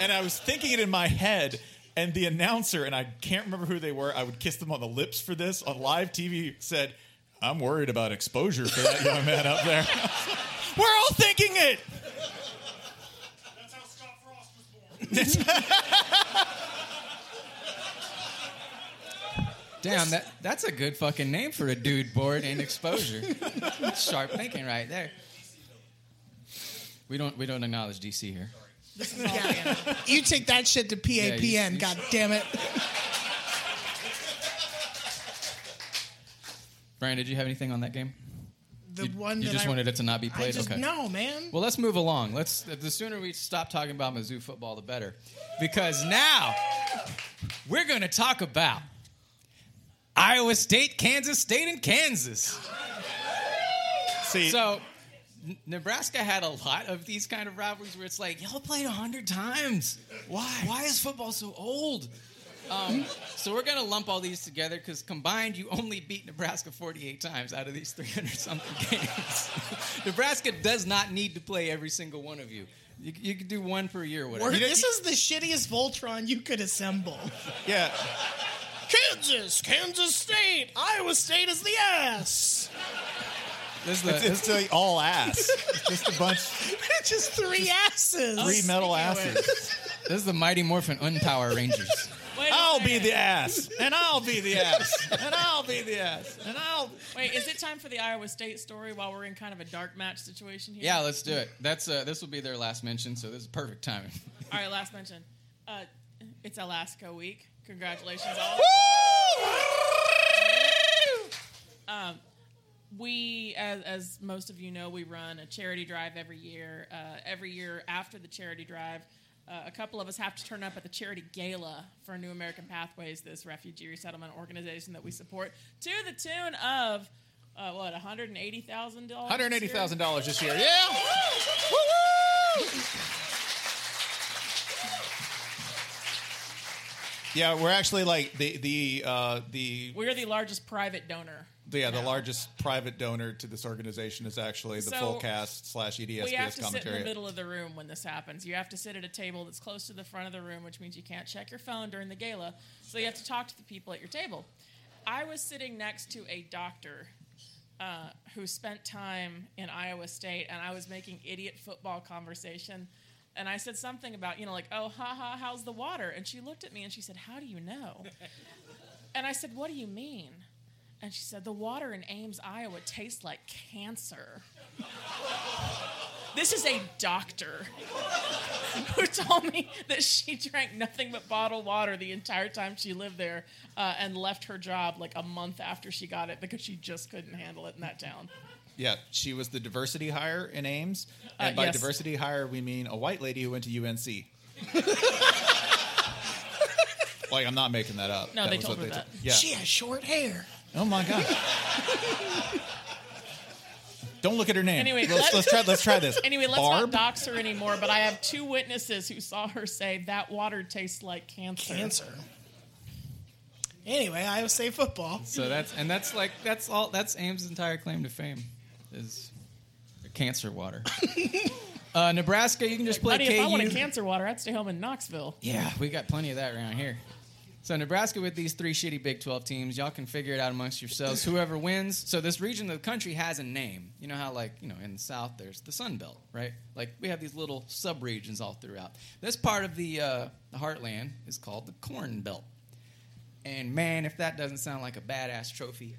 And I was thinking it in my head, and the announcer, and I can't remember who they were, I would kiss them on the lips for this, on live T V, said, I'm worried about exposure for that young man up there. We're all thinking it! That's how Scott Frost was born. Damn, that that's a good fucking name for a dude bored in exposure. Sharp thinking right there. We don't we don't acknowledge D C here. Yeah, yeah. You take that shit to P A P N, yeah, you, you god damn it. Brian, did you have anything on that game? The you, one you that just I, wanted it to not be played. I just, okay. No, man. Well, let's move along. Let's the sooner we stop talking about Mizzou football, the better, because now we're going to talk about Iowa State, Kansas State, and Kansas. See, so n- Nebraska had a lot of these kind of rivalries where it's like, y'all played a hundred times. Why? Why is football so old? Um, so we're going to lump all these together because combined you only beat Nebraska forty-eight times out of these three hundred-something games. Nebraska does not need to play every single one of you. You, you could do one per year, whatever. Or this you, is the shittiest Voltron you could assemble. Yeah. Kansas, Kansas State, Iowa State is the ass. This is the, it's, it's all ass. Just a bunch. Just three just asses. Three metal asses. This is the Mighty Morphin Unpower Rangers. I'll be the ass, and I'll be the ass, and I'll be the ass, and I'll... Wait, is it time for the Iowa State story while we're in kind of a dark match situation here? Yeah, let's do it. That's uh, this will be their last mention, so this is perfect timing. All right, last mention. Uh, it's Alaska week. Congratulations, all. Woo! Um, we, as, as most of you know, we run a charity drive every year. Uh, every year after the charity drive, uh, a couple of us have to turn up at the charity gala for New American Pathways, this refugee resettlement organization that we support, to the tune of, uh, what, one hundred eighty thousand dollars? one hundred eighty thousand dollars this year, yeah! Woo! Woo! Yeah, we're actually like the the uh, the. We're the largest private donor. Yeah, now. The largest private donor to this organization is actually the so full cast slash E D S B S commentary. We have to sit in the middle of the room when this happens. You have to sit at a table that's close to the front of the room, which means you can't check your phone during the gala. So you have to talk to the people at your table. I was sitting next to a doctor uh, who spent time in Iowa State, and I was making idiot football conversation. And I said something about, you know, like, oh, ha, ha, how's the water? And she looked at me and she said, how do you know? And I said, what do you mean? And she said, the water in Ames, Iowa tastes like cancer. This is a doctor who told me that she drank nothing but bottled water the entire time she lived there uh, and left her job like a month after she got it because she just couldn't handle it in that town. Yeah, she was the diversity hire in Ames. And uh, by yes. diversity hire, we mean a white lady who went to U N C. Like, I'm not making that up. No, that they told her they that. T- yeah. She has short hair. Oh, my God. Don't look at her name. Anyway, let's, let's, try, let's try this. Anyway, let's Barb? not dox her anymore, but I have two witnesses who saw her say, that water tastes like cancer. Cancer. Anyway, Iowa State football. So that's and that's like that's all that's Ames' entire claim to fame is cancer water. uh, Nebraska, you can just play Buddy, K U. If I wanted cancer water, I'd stay home in Knoxville. Yeah, we got plenty of that around here. So Nebraska with these three shitty Big twelve teams, y'all can figure it out amongst yourselves. Whoever wins, so this region of the country has a name. You know how, like, you know, in the South there's the Sun Belt, right? Like, we have these little sub-regions all throughout. This part of the, uh, the heartland is called the Corn Belt. And, man, if that doesn't sound like a badass trophy,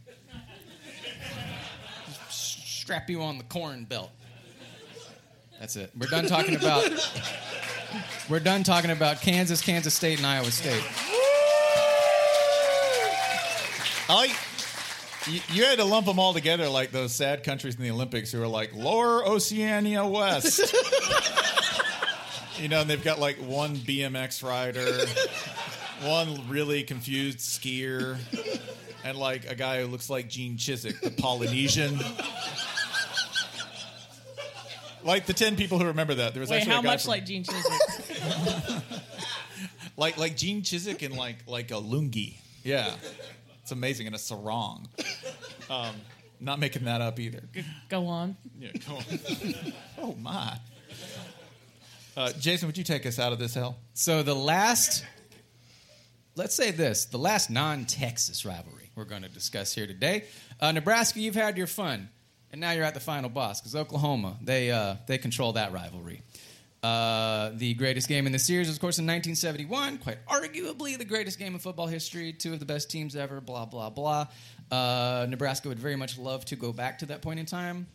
strap you on the Corn Belt. That's it. We're done talking about We're done talking about Kansas, Kansas State, and Iowa State. I like, you, you had to lump them all together like those sad countries in the Olympics who are like, Lower Oceania West. You know, and they've got like one B M X rider, one really confused skier, and like a guy who looks like Gene Chizik, the Polynesian. Like the ten people who remember that. There was Wait, actually how a guy much from... like Gene Chizik? like, like Gene Chizik and like, like a lungi. Yeah. It's amazing, and a sarong. Um, not making that up either. Go on. Yeah, go on. Oh, my. Uh, Jason, would you take us out of this hell? So the last, let's say this, the last non-Texas rivalry we're going to discuss here today. Uh, Nebraska, you've had your fun, and now you're at the final boss, because Oklahoma, they, uh, they control that rivalry. Uh, the greatest game in the series was, of course, in nineteen seventy-one. Quite arguably the greatest game in football history. Two of the best teams ever, blah, blah, blah. Uh, Nebraska would very much love to go back to that point in time.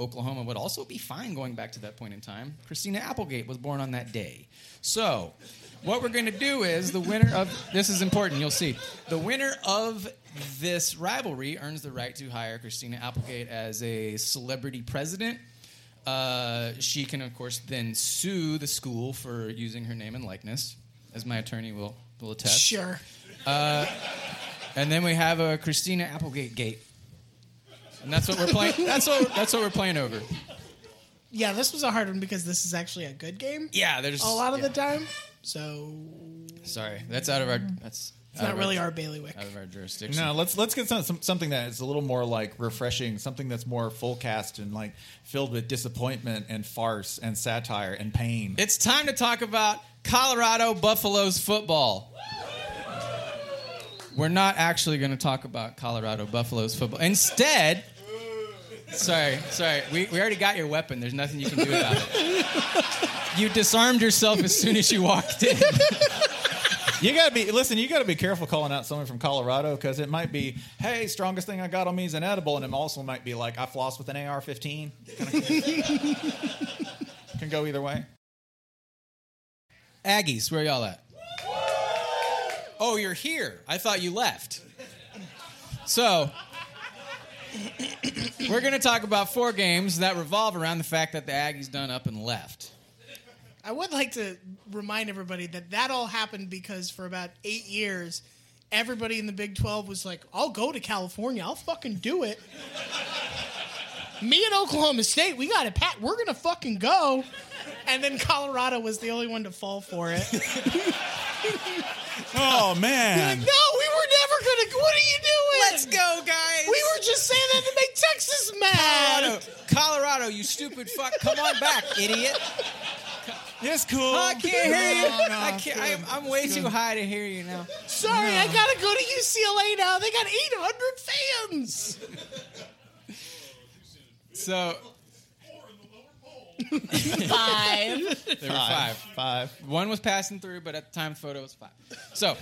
Oklahoma would also be fine going back to that point in time. Christina Applegate was born on that day. So what we're going to do is the winner of... This is important, you'll see. The winner of this rivalry earns the right to hire Christina Applegate as a celebrity president. Uh, she can, of course, then sue the school for using her name and likeness, as my attorney will, will attest. Sure. Uh, and then we have a Christina Applegate gate, and that's what we're playing. That's what that's what we're playing over. Yeah, this was a hard one because this is actually a good game. Yeah, there's a lot of yeah. the time. So sorry, that's out of our. That's it's not really our, our bailiwick. Out of our jurisdiction. No, let's let's get some, some, something that is a little more like refreshing, something that's more full cast and like filled with disappointment and farce and satire and pain. It's time to talk about Colorado Buffaloes football. We're not actually going to talk about Colorado Buffaloes football. Instead, sorry, sorry, we we already got your weapon. There's nothing you can do about it. You disarmed yourself as soon as you walked in. You gotta be listen. You gotta be careful calling out someone from Colorado because it might be, "Hey, strongest thing I got on me is an edible," and it also might be like, "I flossed with an A R fifteen." Can go either way. Aggies, where y'all at? Oh, you're here. I thought you left. So we're gonna talk about four games that revolve around the fact that the Aggies done up and left. I would like to remind everybody that that all happened because for about eight years, everybody in the Big twelve was like, I'll go to California. I'll fucking do it. Me and Oklahoma State, we got it, Pat. We're going to fucking go. And then Colorado was the only one to fall for it. Oh, man. Like, no, we were never going to. What are you doing? Let's go, guys. We were just saying that to make Texas mad. Colorado, Colorado you stupid fuck. Come on back, idiot. It's cool. Oh, I can't hear you. No, no, I can't. I'm, I'm way too high to hear you now. Sorry, no. I gotta go to U C L A now. They got eight hundred fans. So five. There were five. Five. One was passing through, but at the time, the photo was five. So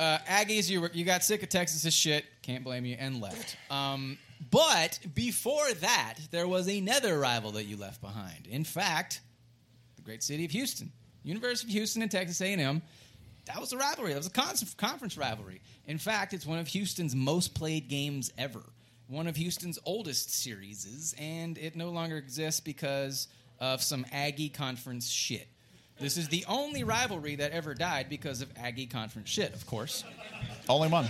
uh, Aggies, you were, you got sick of Texas's shit. Can't blame you, and left. Um, But before that, there was another rival that you left behind. In fact, the great city of Houston. University of Houston and Texas A and M. That was a rivalry. That was a con- conference rivalry. In fact, it's one of Houston's most played games ever. One of Houston's oldest series, and it no longer exists because of some Aggie conference shit. This is the only rivalry that ever died because of Aggie conference shit, of course. Only one.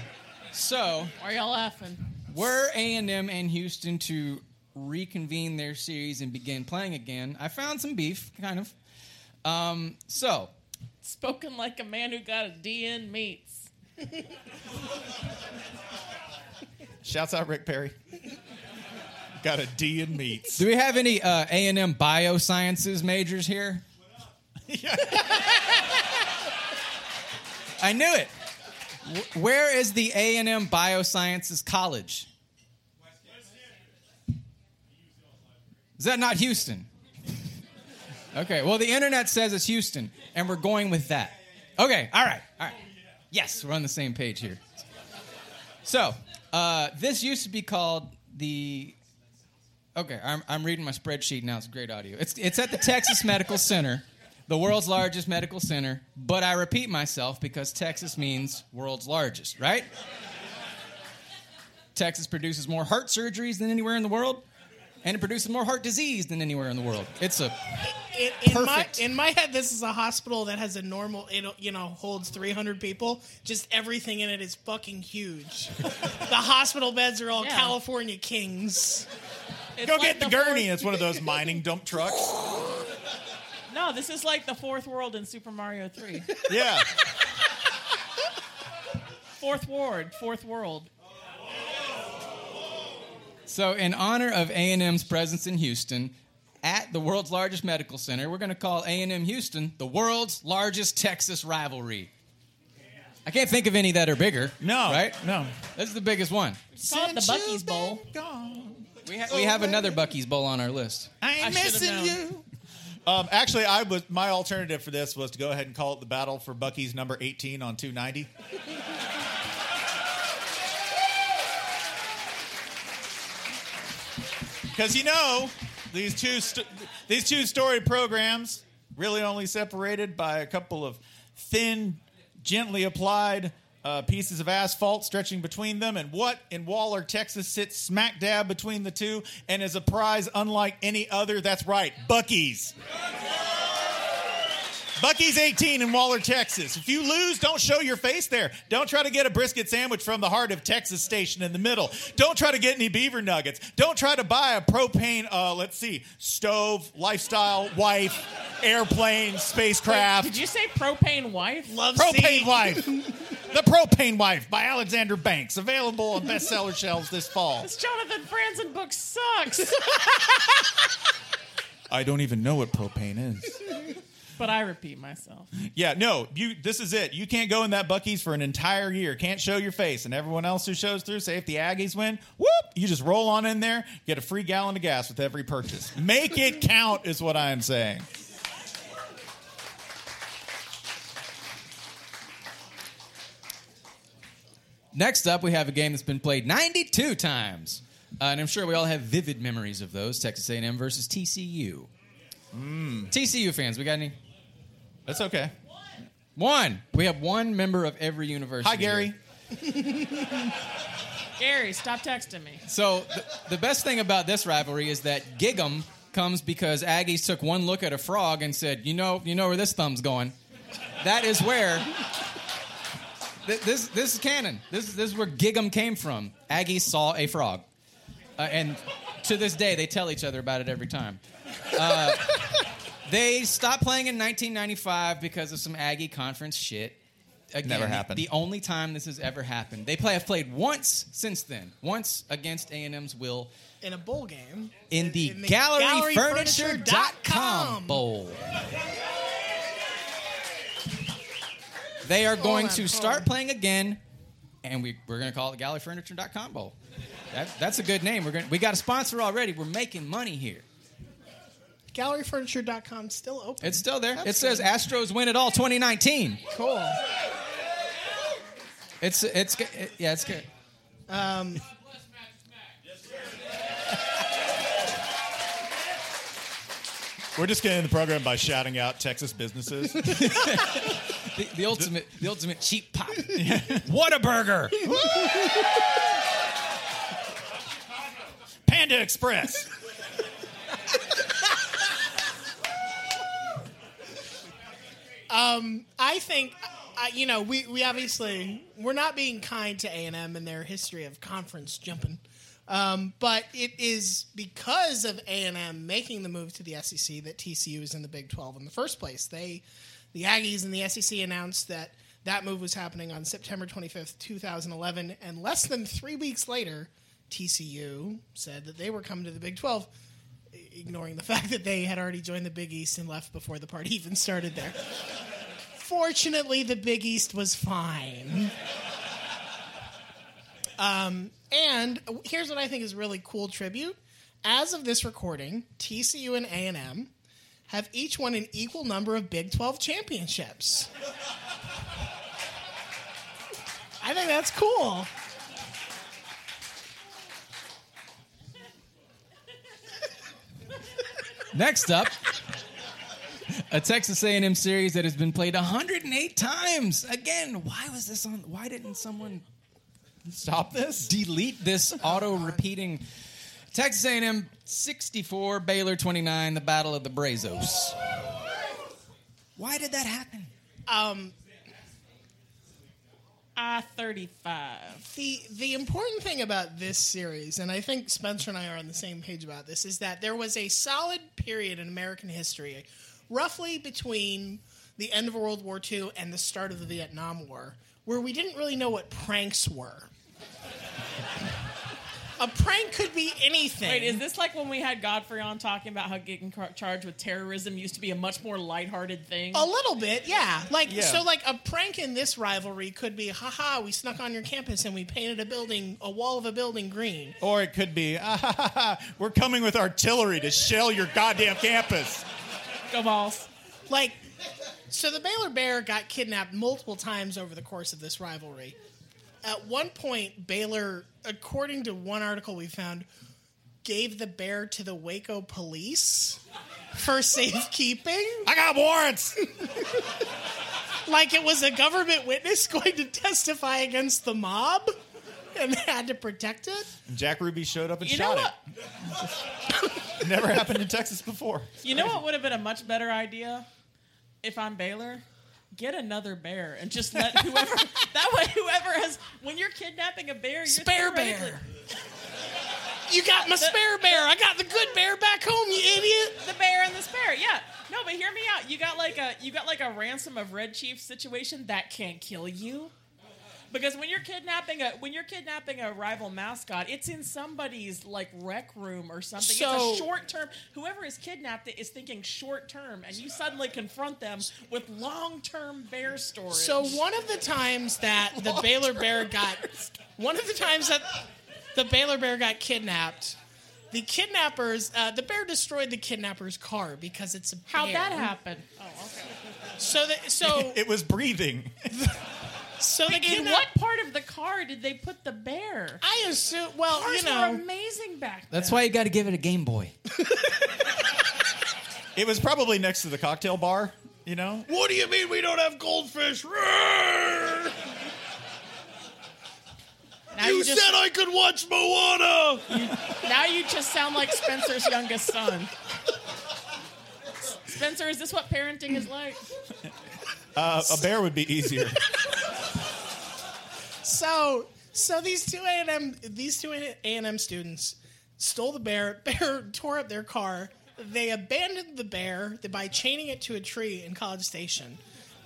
So, why are y'all laughing? Were A and M and Houston to reconvene their series and begin playing again, I found some beef, kind of. Um, so, spoken like a man who got a D in meats. Shouts out Rick Perry. Got a D in meats. Do we have any uh, A and M biosciences majors here? I knew it. W- where is the A and M Biosciences College? Is that not Houston? Okay, well, the internet says it's Houston, and we're going with that. Okay, all right, all right. Yes, we're on the same page here. So, uh, this used to be called the... Okay, I'm, I'm reading my spreadsheet now. It's great audio. It's, it's at the Texas Medical Center, the world's largest medical center, but I repeat myself because Texas means world's largest, right? Texas produces more heart surgeries than anywhere in the world. And it produces more heart disease than anywhere in the world. It's a in, in perfect. My, in my head, this is a hospital that has a normal, it you know, holds three hundred people. Just everything in it is fucking huge. The hospital beds are all yeah. California kings. It's Go like get the, the gurney. Fourth... It's one of those mining dump trucks. No, this is like the fourth world in Super Mario three. Yeah. Fourth ward, fourth world. So in honor of A and M's presence in Houston, at the world's largest medical center, we're going to call A and M Houston the world's largest Texas rivalry. I can't think of any that are bigger. No. Right? No. This is the biggest one. It's called the Buc-ee's Bowl. We, ha- we have another Buc-ee's Bowl on our list. I ain't I missing you. Um, actually, I was my alternative for this was to go ahead and call it the battle for Buc-ee's number eighteen on two ninety. Because, you know, these two st- these two storied programs really only separated by a couple of thin, gently applied uh, pieces of asphalt stretching between them. And what in Waller, Texas sits smack dab between the two and is a prize unlike any other? That's right, Buc-ee's. Buc-ee's eighteen in Waller, Texas. If you lose, don't show your face there. Don't try to get a brisket sandwich from the heart of Texas station in the middle. Don't try to get any beaver nuggets. Don't try to buy a propane, uh, let's see, stove, lifestyle, wife, airplane, spacecraft. Wait, did you say propane wife? Love Propane seat. Wife. The Propane Wife by Alexander Banks. Available on bestseller shelves this fall. This Jonathan Franzen book sucks. I don't even know what propane is. But I repeat myself. Yeah, no, you. This is it. You can't go in that Buc-ee's for an entire year. Can't show your face. And everyone else who shows through, say if the Aggies win, whoop, you just roll on in there, get a free gallon of gas with every purchase. Make it count is what I am saying. Next up, we have a game that's been played ninety-two times. Uh, and I'm sure we all have vivid memories of those. Texas A and M versus T C U. Mm. T C U fans, we got any? That's okay. One. We have one member of every university. Hi, Gary. Gary, stop texting me. So the, the best thing about this rivalry is that Gig'em comes because Aggies took one look at a frog and said, you know, you know where this thumb's going. That is where... Th- this this is canon. This, this is where Gig'em came from. Aggies saw a frog. Uh, and to this day, they tell each other about it every time. Uh, they stopped playing in nineteen ninety-five because of some Aggie conference shit. Again, never happened. The, the only time this has ever happened. They play have played once since then. Once against A and M's will. In a bowl game. In the, the gallery furniture dot com bowl. They are going on, to start on. playing again, and we, we're going to call it the gallery furniture dot com bowl. That, that's a good name. We're gonna, we got a sponsor already. We're making money here. gallery furniture dot com still open. It's still there. Absolutely. It says Astros win it all twenty nineteen. Cool. It's it's it, yeah, it's good. Um We're just getting in the program by shouting out Texas businesses. the, the ultimate, the, the ultimate cheap pop. Yeah. Whataburger. Panda Express. um, I think. Uh, you know, we, we obviously, we're not being kind to A and M and their history of conference jumping. Um, but it is because of A and M making the move to the S E C that T C U is in the Big twelve in the first place. They, the Aggies and the S E C announced that that move was happening on September twenty-fifth, twenty eleven. And less than three weeks later, T C U said that they were coming to the Big twelve, ignoring the fact that they had already joined the Big East and left before the party even started there. Fortunately, the Big East was fine. Um, and here's what I think is really cool tribute. As of this recording, T C U and A and M have each won an equal number of Big twelve championships. I think that's cool. Next up... a Texas A and M series that has been played one hundred eight times. Again, why was this on? Why didn't someone stop this? Delete this auto-repeating. Texas A and M sixty-four, Baylor twenty-nine, the Battle of the Brazos. Why did that happen? Um, I thirty-five. The, the important thing about this series, and I think Spencer and I are on the same page about this, is that there was a solid period in American history roughly between the end of World War Two and the start of the Vietnam War, where we didn't really know what pranks were. A prank could be anything. Wait, is this like when we had Godfrey on talking about how getting car- charged with terrorism used to be a much more lighthearted thing? A little bit, yeah. Like yeah. So like a prank in this rivalry could be, ha-ha, we snuck on your campus and we painted a building, a wall of a building green. Or it could be, ah, ha, ha, ha, we're coming with artillery to shell your goddamn campus. Go balls. Like, so the Baylor Bear got kidnapped multiple times over the course of this rivalry. At one point, Baylor, according to one article we found, gave the bear to the Waco police for safekeeping. I got warrants! Like it was a government witness going to testify against the mob, and they had to protect it. Jack Ruby showed up and you shot it. Never happened in Texas before. It's you crazy. Know what would have been a much better idea? If I'm Baylor, get another bear and just let whoever... that way, whoever has... When you're kidnapping a bear... You're spare bear. You got my the, spare bear. The, I got the good bear back home, you idiot. The bear and the spare, yeah. No, but hear me out. You got like a you got like a ransom of Red Chief situation that can't kill you. Because when you're kidnapping a when you're kidnapping a rival mascot, it's in somebody's like rec room or something. So, it's a short term. Whoever is kidnapped is thinking short term, and you suddenly confront them with long term bear storage. So one of the times that the long-term Baylor Bear got one of the times that the Baylor Bear got kidnapped, the kidnappers uh, the bear destroyed the kidnapper's car because it's a bear. How'd that happen? Oh, okay. So the, so it was breathing. So Wait, in what part of the car did they put the bear? I assume. Well, cars you know, were amazing back then. That's why you got to give it a Game Boy. It was probably next to the cocktail bar. You know. What do you mean we don't have goldfish? You just, said I could watch Moana. You, now you just sound like Spencer's youngest son. Spencer, is this what parenting is like? Uh, a bear would be easier. So, so these two A and M, these two A and M students stole the bear. Bear tore up their car. They abandoned the bear by chaining it to a tree in College Station.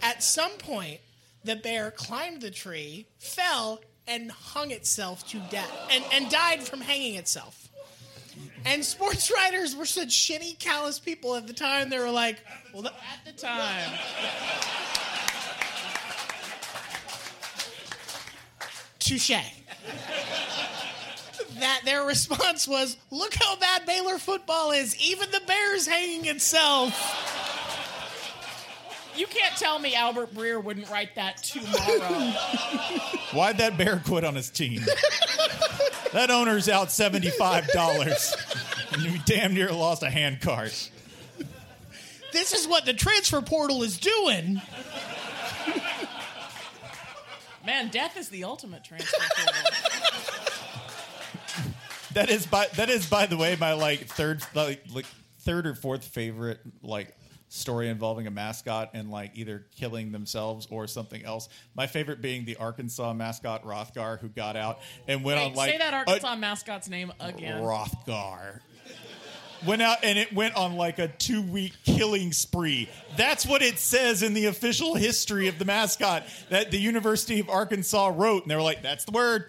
At some point, the bear climbed the tree, fell, and hung itself to death, and, and died from hanging itself. And sports writers were such shitty, callous people at the time. They were like, "Well, the- at the time." Touché. That their response was, look how bad Baylor football is. Even the bear's hanging itself. You can't tell me Albert Breer wouldn't write that tomorrow. Why'd that bear quit on his team? That owner's out seventy-five dollars. And you damn near lost a handcart. This is what the transfer portal is doing. Man, death is the ultimate transfer portal. That is by that is by the way my like third like, like third or fourth favorite like story involving a mascot and like either killing themselves or something else. My favorite being the Arkansas mascot Rothgar, who got out and went Wait, on like say that Arkansas a, mascot's name again. Rothgar. Went out and it went on like a two-week killing spree. That's what it says in the official history of the mascot that the University of Arkansas wrote, and they were like, "That's the word."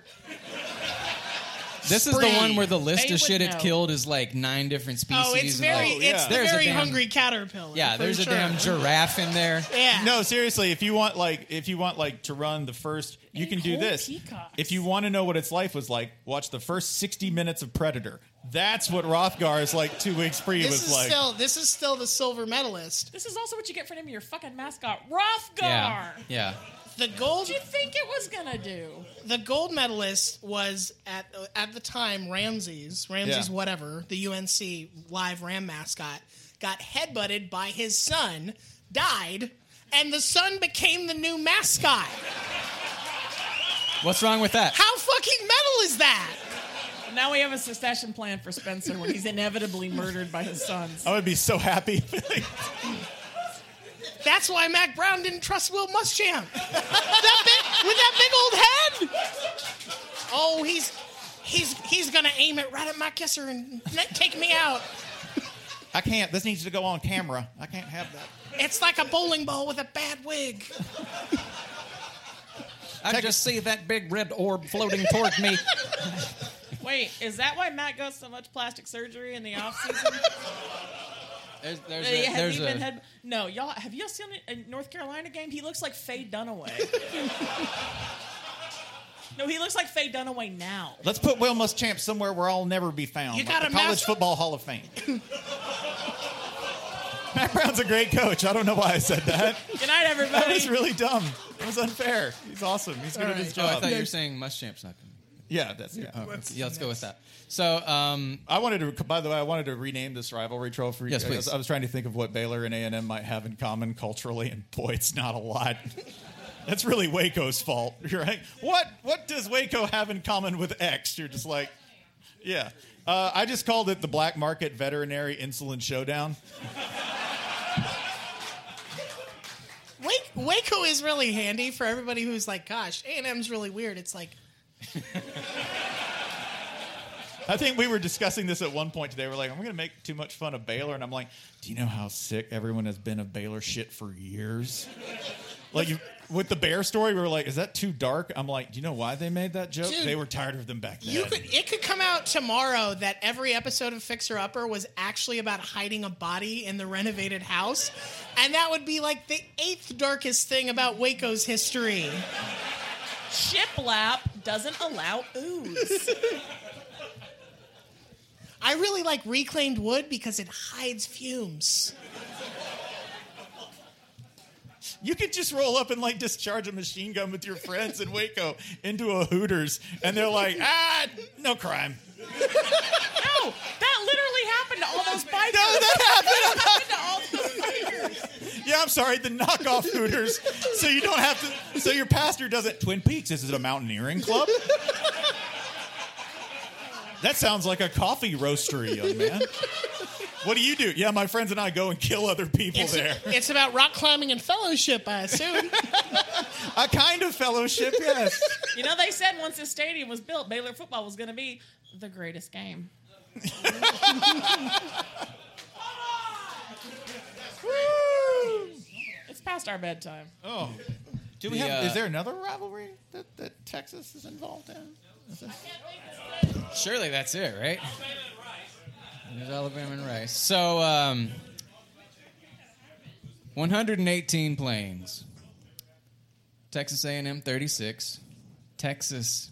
This spree. Is the one where the list they of shit know. It killed is like nine different species. Oh, it's very, and like, it's yeah. the very damn, hungry caterpillar. Yeah, there's sure. a damn giraffe in there. Yeah. No, seriously, if you want like, if you want like to run the first, you and can do this. Peacocks. If you want to know what its life was like, watch the first sixty minutes of Predator. That's what Rothgar's like two weeks free was like. Still, this is still the silver medalist. This is also what you get for naming your fucking mascot, Rothgar. Yeah. yeah. The gold. What did you think it was gonna do? The gold medalist was at at the time Ramses, Ramses yeah. whatever, the U N C live Ram mascot, got headbutted by his son, died, and the son became the new mascot. What's wrong with that? How fucking metal is that? Now we have a succession plan for Spencer when he's inevitably murdered by his sons. I would be so happy. That's why Mac Brown didn't trust Will Muschamp. that big, with that big old head. Oh, he's he's he's gonna aim it right at my kisser and take me out. I can't. This needs to go on camera. I can't have that. It's like a bowling ball with a bad wig. I Take just a- see that big red orb floating toward me. Wait, is that why Matt goes so much plastic surgery in the off season? There's, there's a, have there's you been a... head... No, y'all have y'all seen a North Carolina game? He looks like Faye Dunaway. No, he looks like Faye Dunaway now. Let's put Will Muschamp somewhere where I'll never be found. You like got a College master- Football Hall of Fame. Matt Brown's a great coach. I don't know why I said that. Good night, everybody. That was really dumb. It was unfair. He's awesome. He's good right. at his job. Oh, I thought you were saying Muschamp's not good. Yeah, that's yeah. Oh, that's, yeah let's go with that. So, um, I wanted to. By the way, I wanted to rename this rivalry trophy. Yes, please. I was trying to think of what Baylor and A and M might have in common culturally, and boy, it's not a lot. That's really Waco's fault, right? What What does Waco have in common with X? You're just like, yeah. Uh, I just called it the Black Market Veterinary Insulin Showdown. Waco is really handy for everybody who's like, gosh, A and M's really weird. It's like... I think we were discussing this at one point today. We're like, I'm going to make too much fun of Baylor. And I'm like, do you know how sick everyone has been of Baylor shit for years? Like, you, with the bear story, we were like, is that too dark? I'm like, do you know why they made that joke? Dude, they were tired of them back then. You could, it could come out tomorrow that every episode of Fixer Upper was actually about hiding a body in the renovated house. And that would be like the eighth darkest thing about Waco's history. Shiplap doesn't allow ooze. I really like reclaimed wood because it hides fumes. You could just roll up and like discharge a machine gun with your friends in Waco into a Hooters, and they're like, ah, no crime. No, that literally happened to all those bikers. No, that happened. That happened to all those bikers. Yeah, I'm sorry, the knockoff Hooters. So you don't have to. So your pastor doesn't. Twin Peaks, is it a mountaineering club? That sounds like a coffee roastery, young man. What do you do? Yeah, my friends and I go and kill other people it's, there. It's about rock climbing and fellowship, I assume. A kind of fellowship, yes. You know, they said once this stadium was built, Baylor football was going to be the greatest game. It's past our bedtime. Oh, do we the, have? Uh, is there another rivalry that, that Texas is involved in? Is that... Surely that's it, right? Alabama and Rice. There's Alabama and Rice. So, um, one hundred eighteen planes. Texas A and M thirty-six. Texas.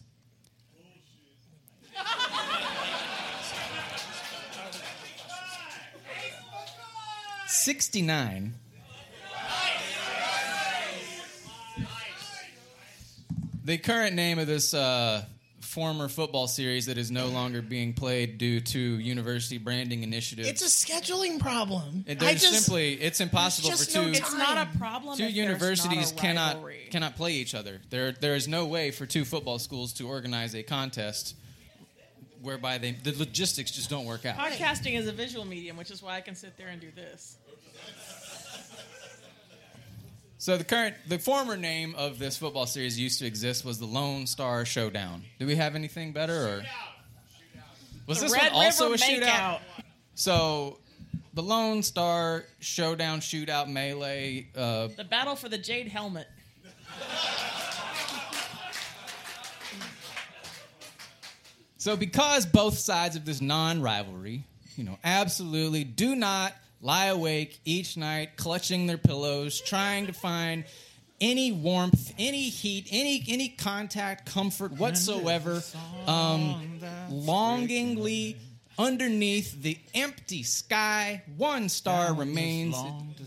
sixty-nine. The current name of this uh, former football series that is no longer being played due to university branding initiatives. It's a scheduling problem. It, I just, simply, it's impossible for two. No, it's not a problem. Two if universities not a cannot cannot play each other. There there is no way for two football schools to organize a contest whereby they the logistics just don't work out. Podcasting is a visual medium, which is why I can sit there and do this. So the current, the former name of this football series used to exist was the Lone Star Showdown. Do we have anything better? Or? Shootout. Shootout. Was the this Red one also River a shootout? Out. So the Lone Star Showdown, Shootout, Melee. Uh, the battle for the Jade Helmet. So because both sides of this non-rivalry, you know, absolutely do not lie awake each night, clutching their pillows, trying to find any warmth, any heat, any any contact, comfort whatsoever, um, longingly underneath the empty sky, one star remains.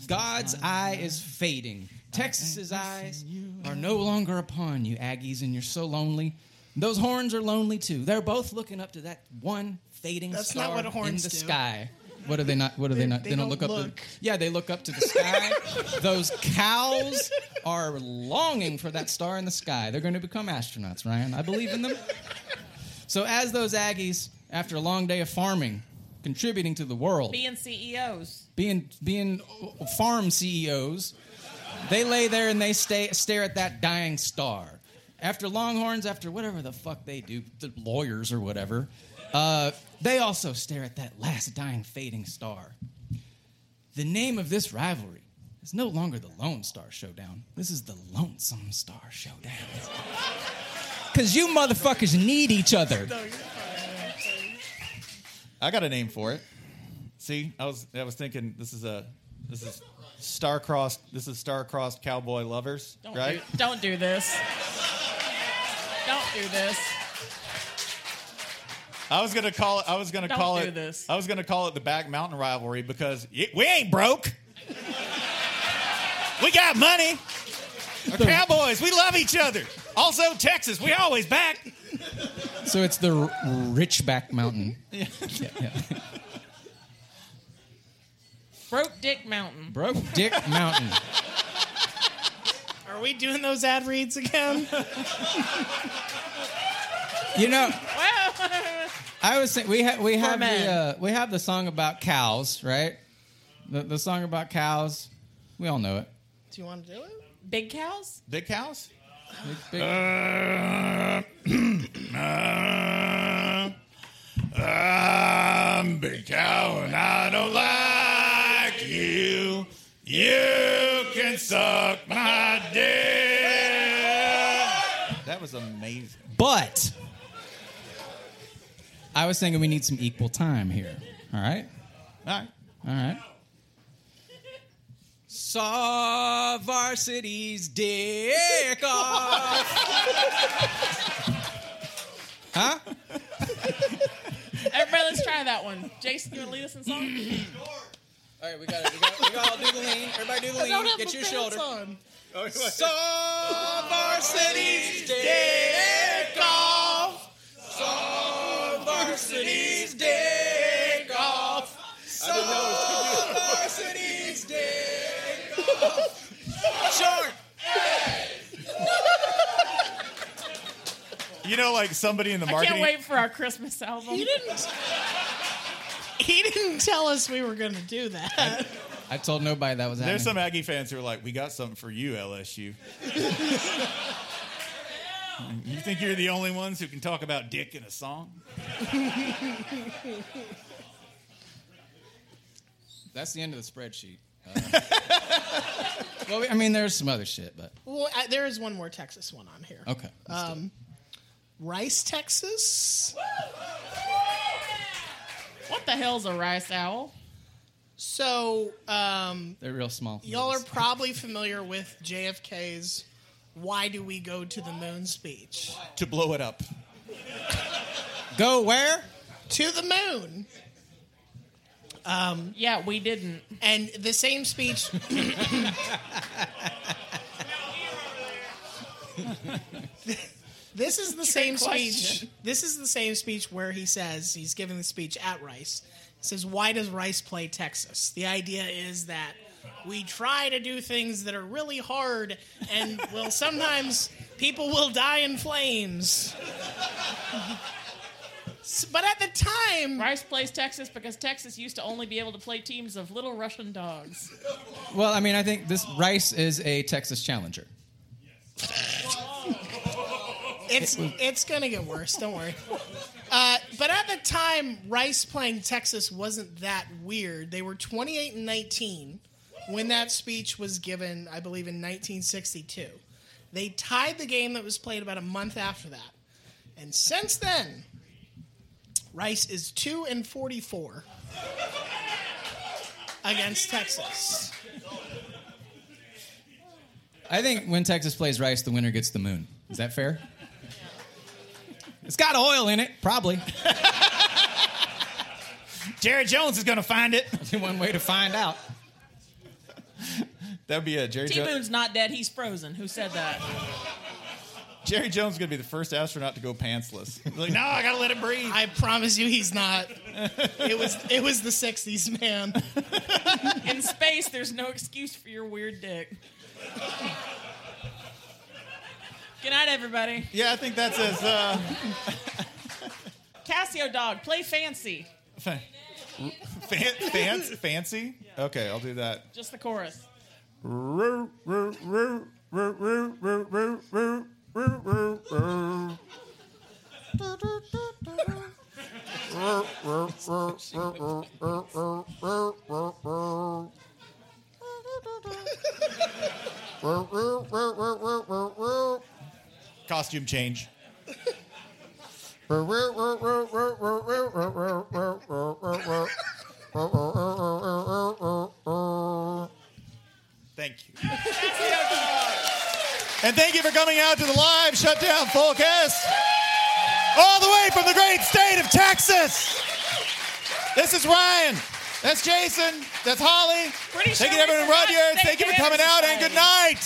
God's eye is fading. Texas's eyes are no longer upon you, Aggies, and you're so lonely. Those horns are lonely, too. They're both looking up to that one fading That's star not what horns in the do. Sky. What are they not? What are they, they not? They, they don't, don't look, look up. To, yeah, they look up to the sky. Those cows are longing for that star in the sky. They're going to become astronauts, Ryan. I believe in them. So as those Aggies, after a long day of farming, contributing to the world, being C E Os, being being farm C E Os, they lay there and they stay, stare at that dying star. After Longhorns, after whatever the fuck they do, the lawyers or whatever. Uh, they also stare at that last dying, fading star. The name of this rivalry is no longer the Lone Star Showdown. This is the Lonesome Star Showdown. Because you motherfuckers need each other. I got a name for it. See, I was I was thinking this is a this is star-crossed this is star-crossed cowboy lovers, don't right? Do, don't do this. Don't do this. I was gonna call it. I was gonna Don't call it. This. I was gonna call it the Back Mountain Rivalry because y- we ain't broke. We got money. Our the, Cowboys, we love each other. Also, Texas, we always back. So it's the r- rich Back Mountain. Yeah. Yeah, yeah. Broke Dick Mountain. Broke Dick Mountain. Are we doing those ad reads again? You know, I was saying we have we have the uh, we have the song about cows, right? The the song about cows, we all know it. Do you want to do it? Big cows? Big cows? Big, big. Uh, uh, I'm big cow and I don't like you. You can suck my dick. That was amazing. But I was thinking we need some equal time here. All right? All right. All right. Saw Varsity's dick off. Huh? Everybody, let's try that one. Jason, you want to lead us in song? All right, we got it. We got, we got all do the lean. Everybody do the lean. Get your shoulder. On. Saw Varsity's dick off. Saw Varsity's dick off. So Varsity's dick off. Short. You know, like somebody in the marketing. I can't wait for our Christmas album. He didn't. He didn't tell us we were going to do that. I, I told nobody that was happening. There's some Aggie fans who are like, "We got something for you, L S U." You think you're the only ones who can talk about dick in a song? That's the end of the spreadsheet. Uh, well, we, I mean, there's some other shit, but well, I, there is one more Texas one on here. Okay, um, Rice, Texas. What the hell's a rice owl? So um, they're real small. Y'all are probably familiar with J F K's. Why do we go to the moon speech? To blow it up. Go where? To the moon. Um, yeah, we didn't. And the same speech. This is the same question. speech. This is the same speech where he says, he's giving the speech at Rice. He says, why does Rice play Texas? The idea is that we try to do things that are really hard and will sometimes people will die in flames. But at the time, Rice plays Texas because Texas used to only be able to play teams of little Russian dogs. Well, I mean, I think this Rice is a Texas challenger. Yes. It's it's gonna get worse. Don't worry. Uh, but at the time, Rice playing Texas wasn't that weird. They were twenty-eight and nineteen when that speech was given. I believe in nineteen sixty-two, they tied the game that was played about a month after that, and since then, Rice is two and forty-four against Texas. I think when Texas plays Rice, the winner gets the moon. Is that fair? It's got oil in it, probably. Jerry Jones is going to find it. That's one way to find out. That would be a Jerry Jones. T-Boon's not dead. He's frozen. Who said that? Jerry Jones is going to be the first astronaut to go pantsless. He's like, no, I got to let it breathe. I promise you he's not. It was it was the sixties, man. In space, there's no excuse for your weird dick. Good night, everybody. Yeah, I think that says... Uh... Casio Dog, play Fancy. Fan- fan- fancy? Yeah. Okay, I'll do that. Just the chorus. Costume change. Thank you. And thank you for coming out to the live Shutdown Fullcast, all the way from the great state of Texas. This is Ryan. That's Jason. That's Holly. Pretty thank sure you, everyone in Rudyard's. Thank you for coming out, and good night.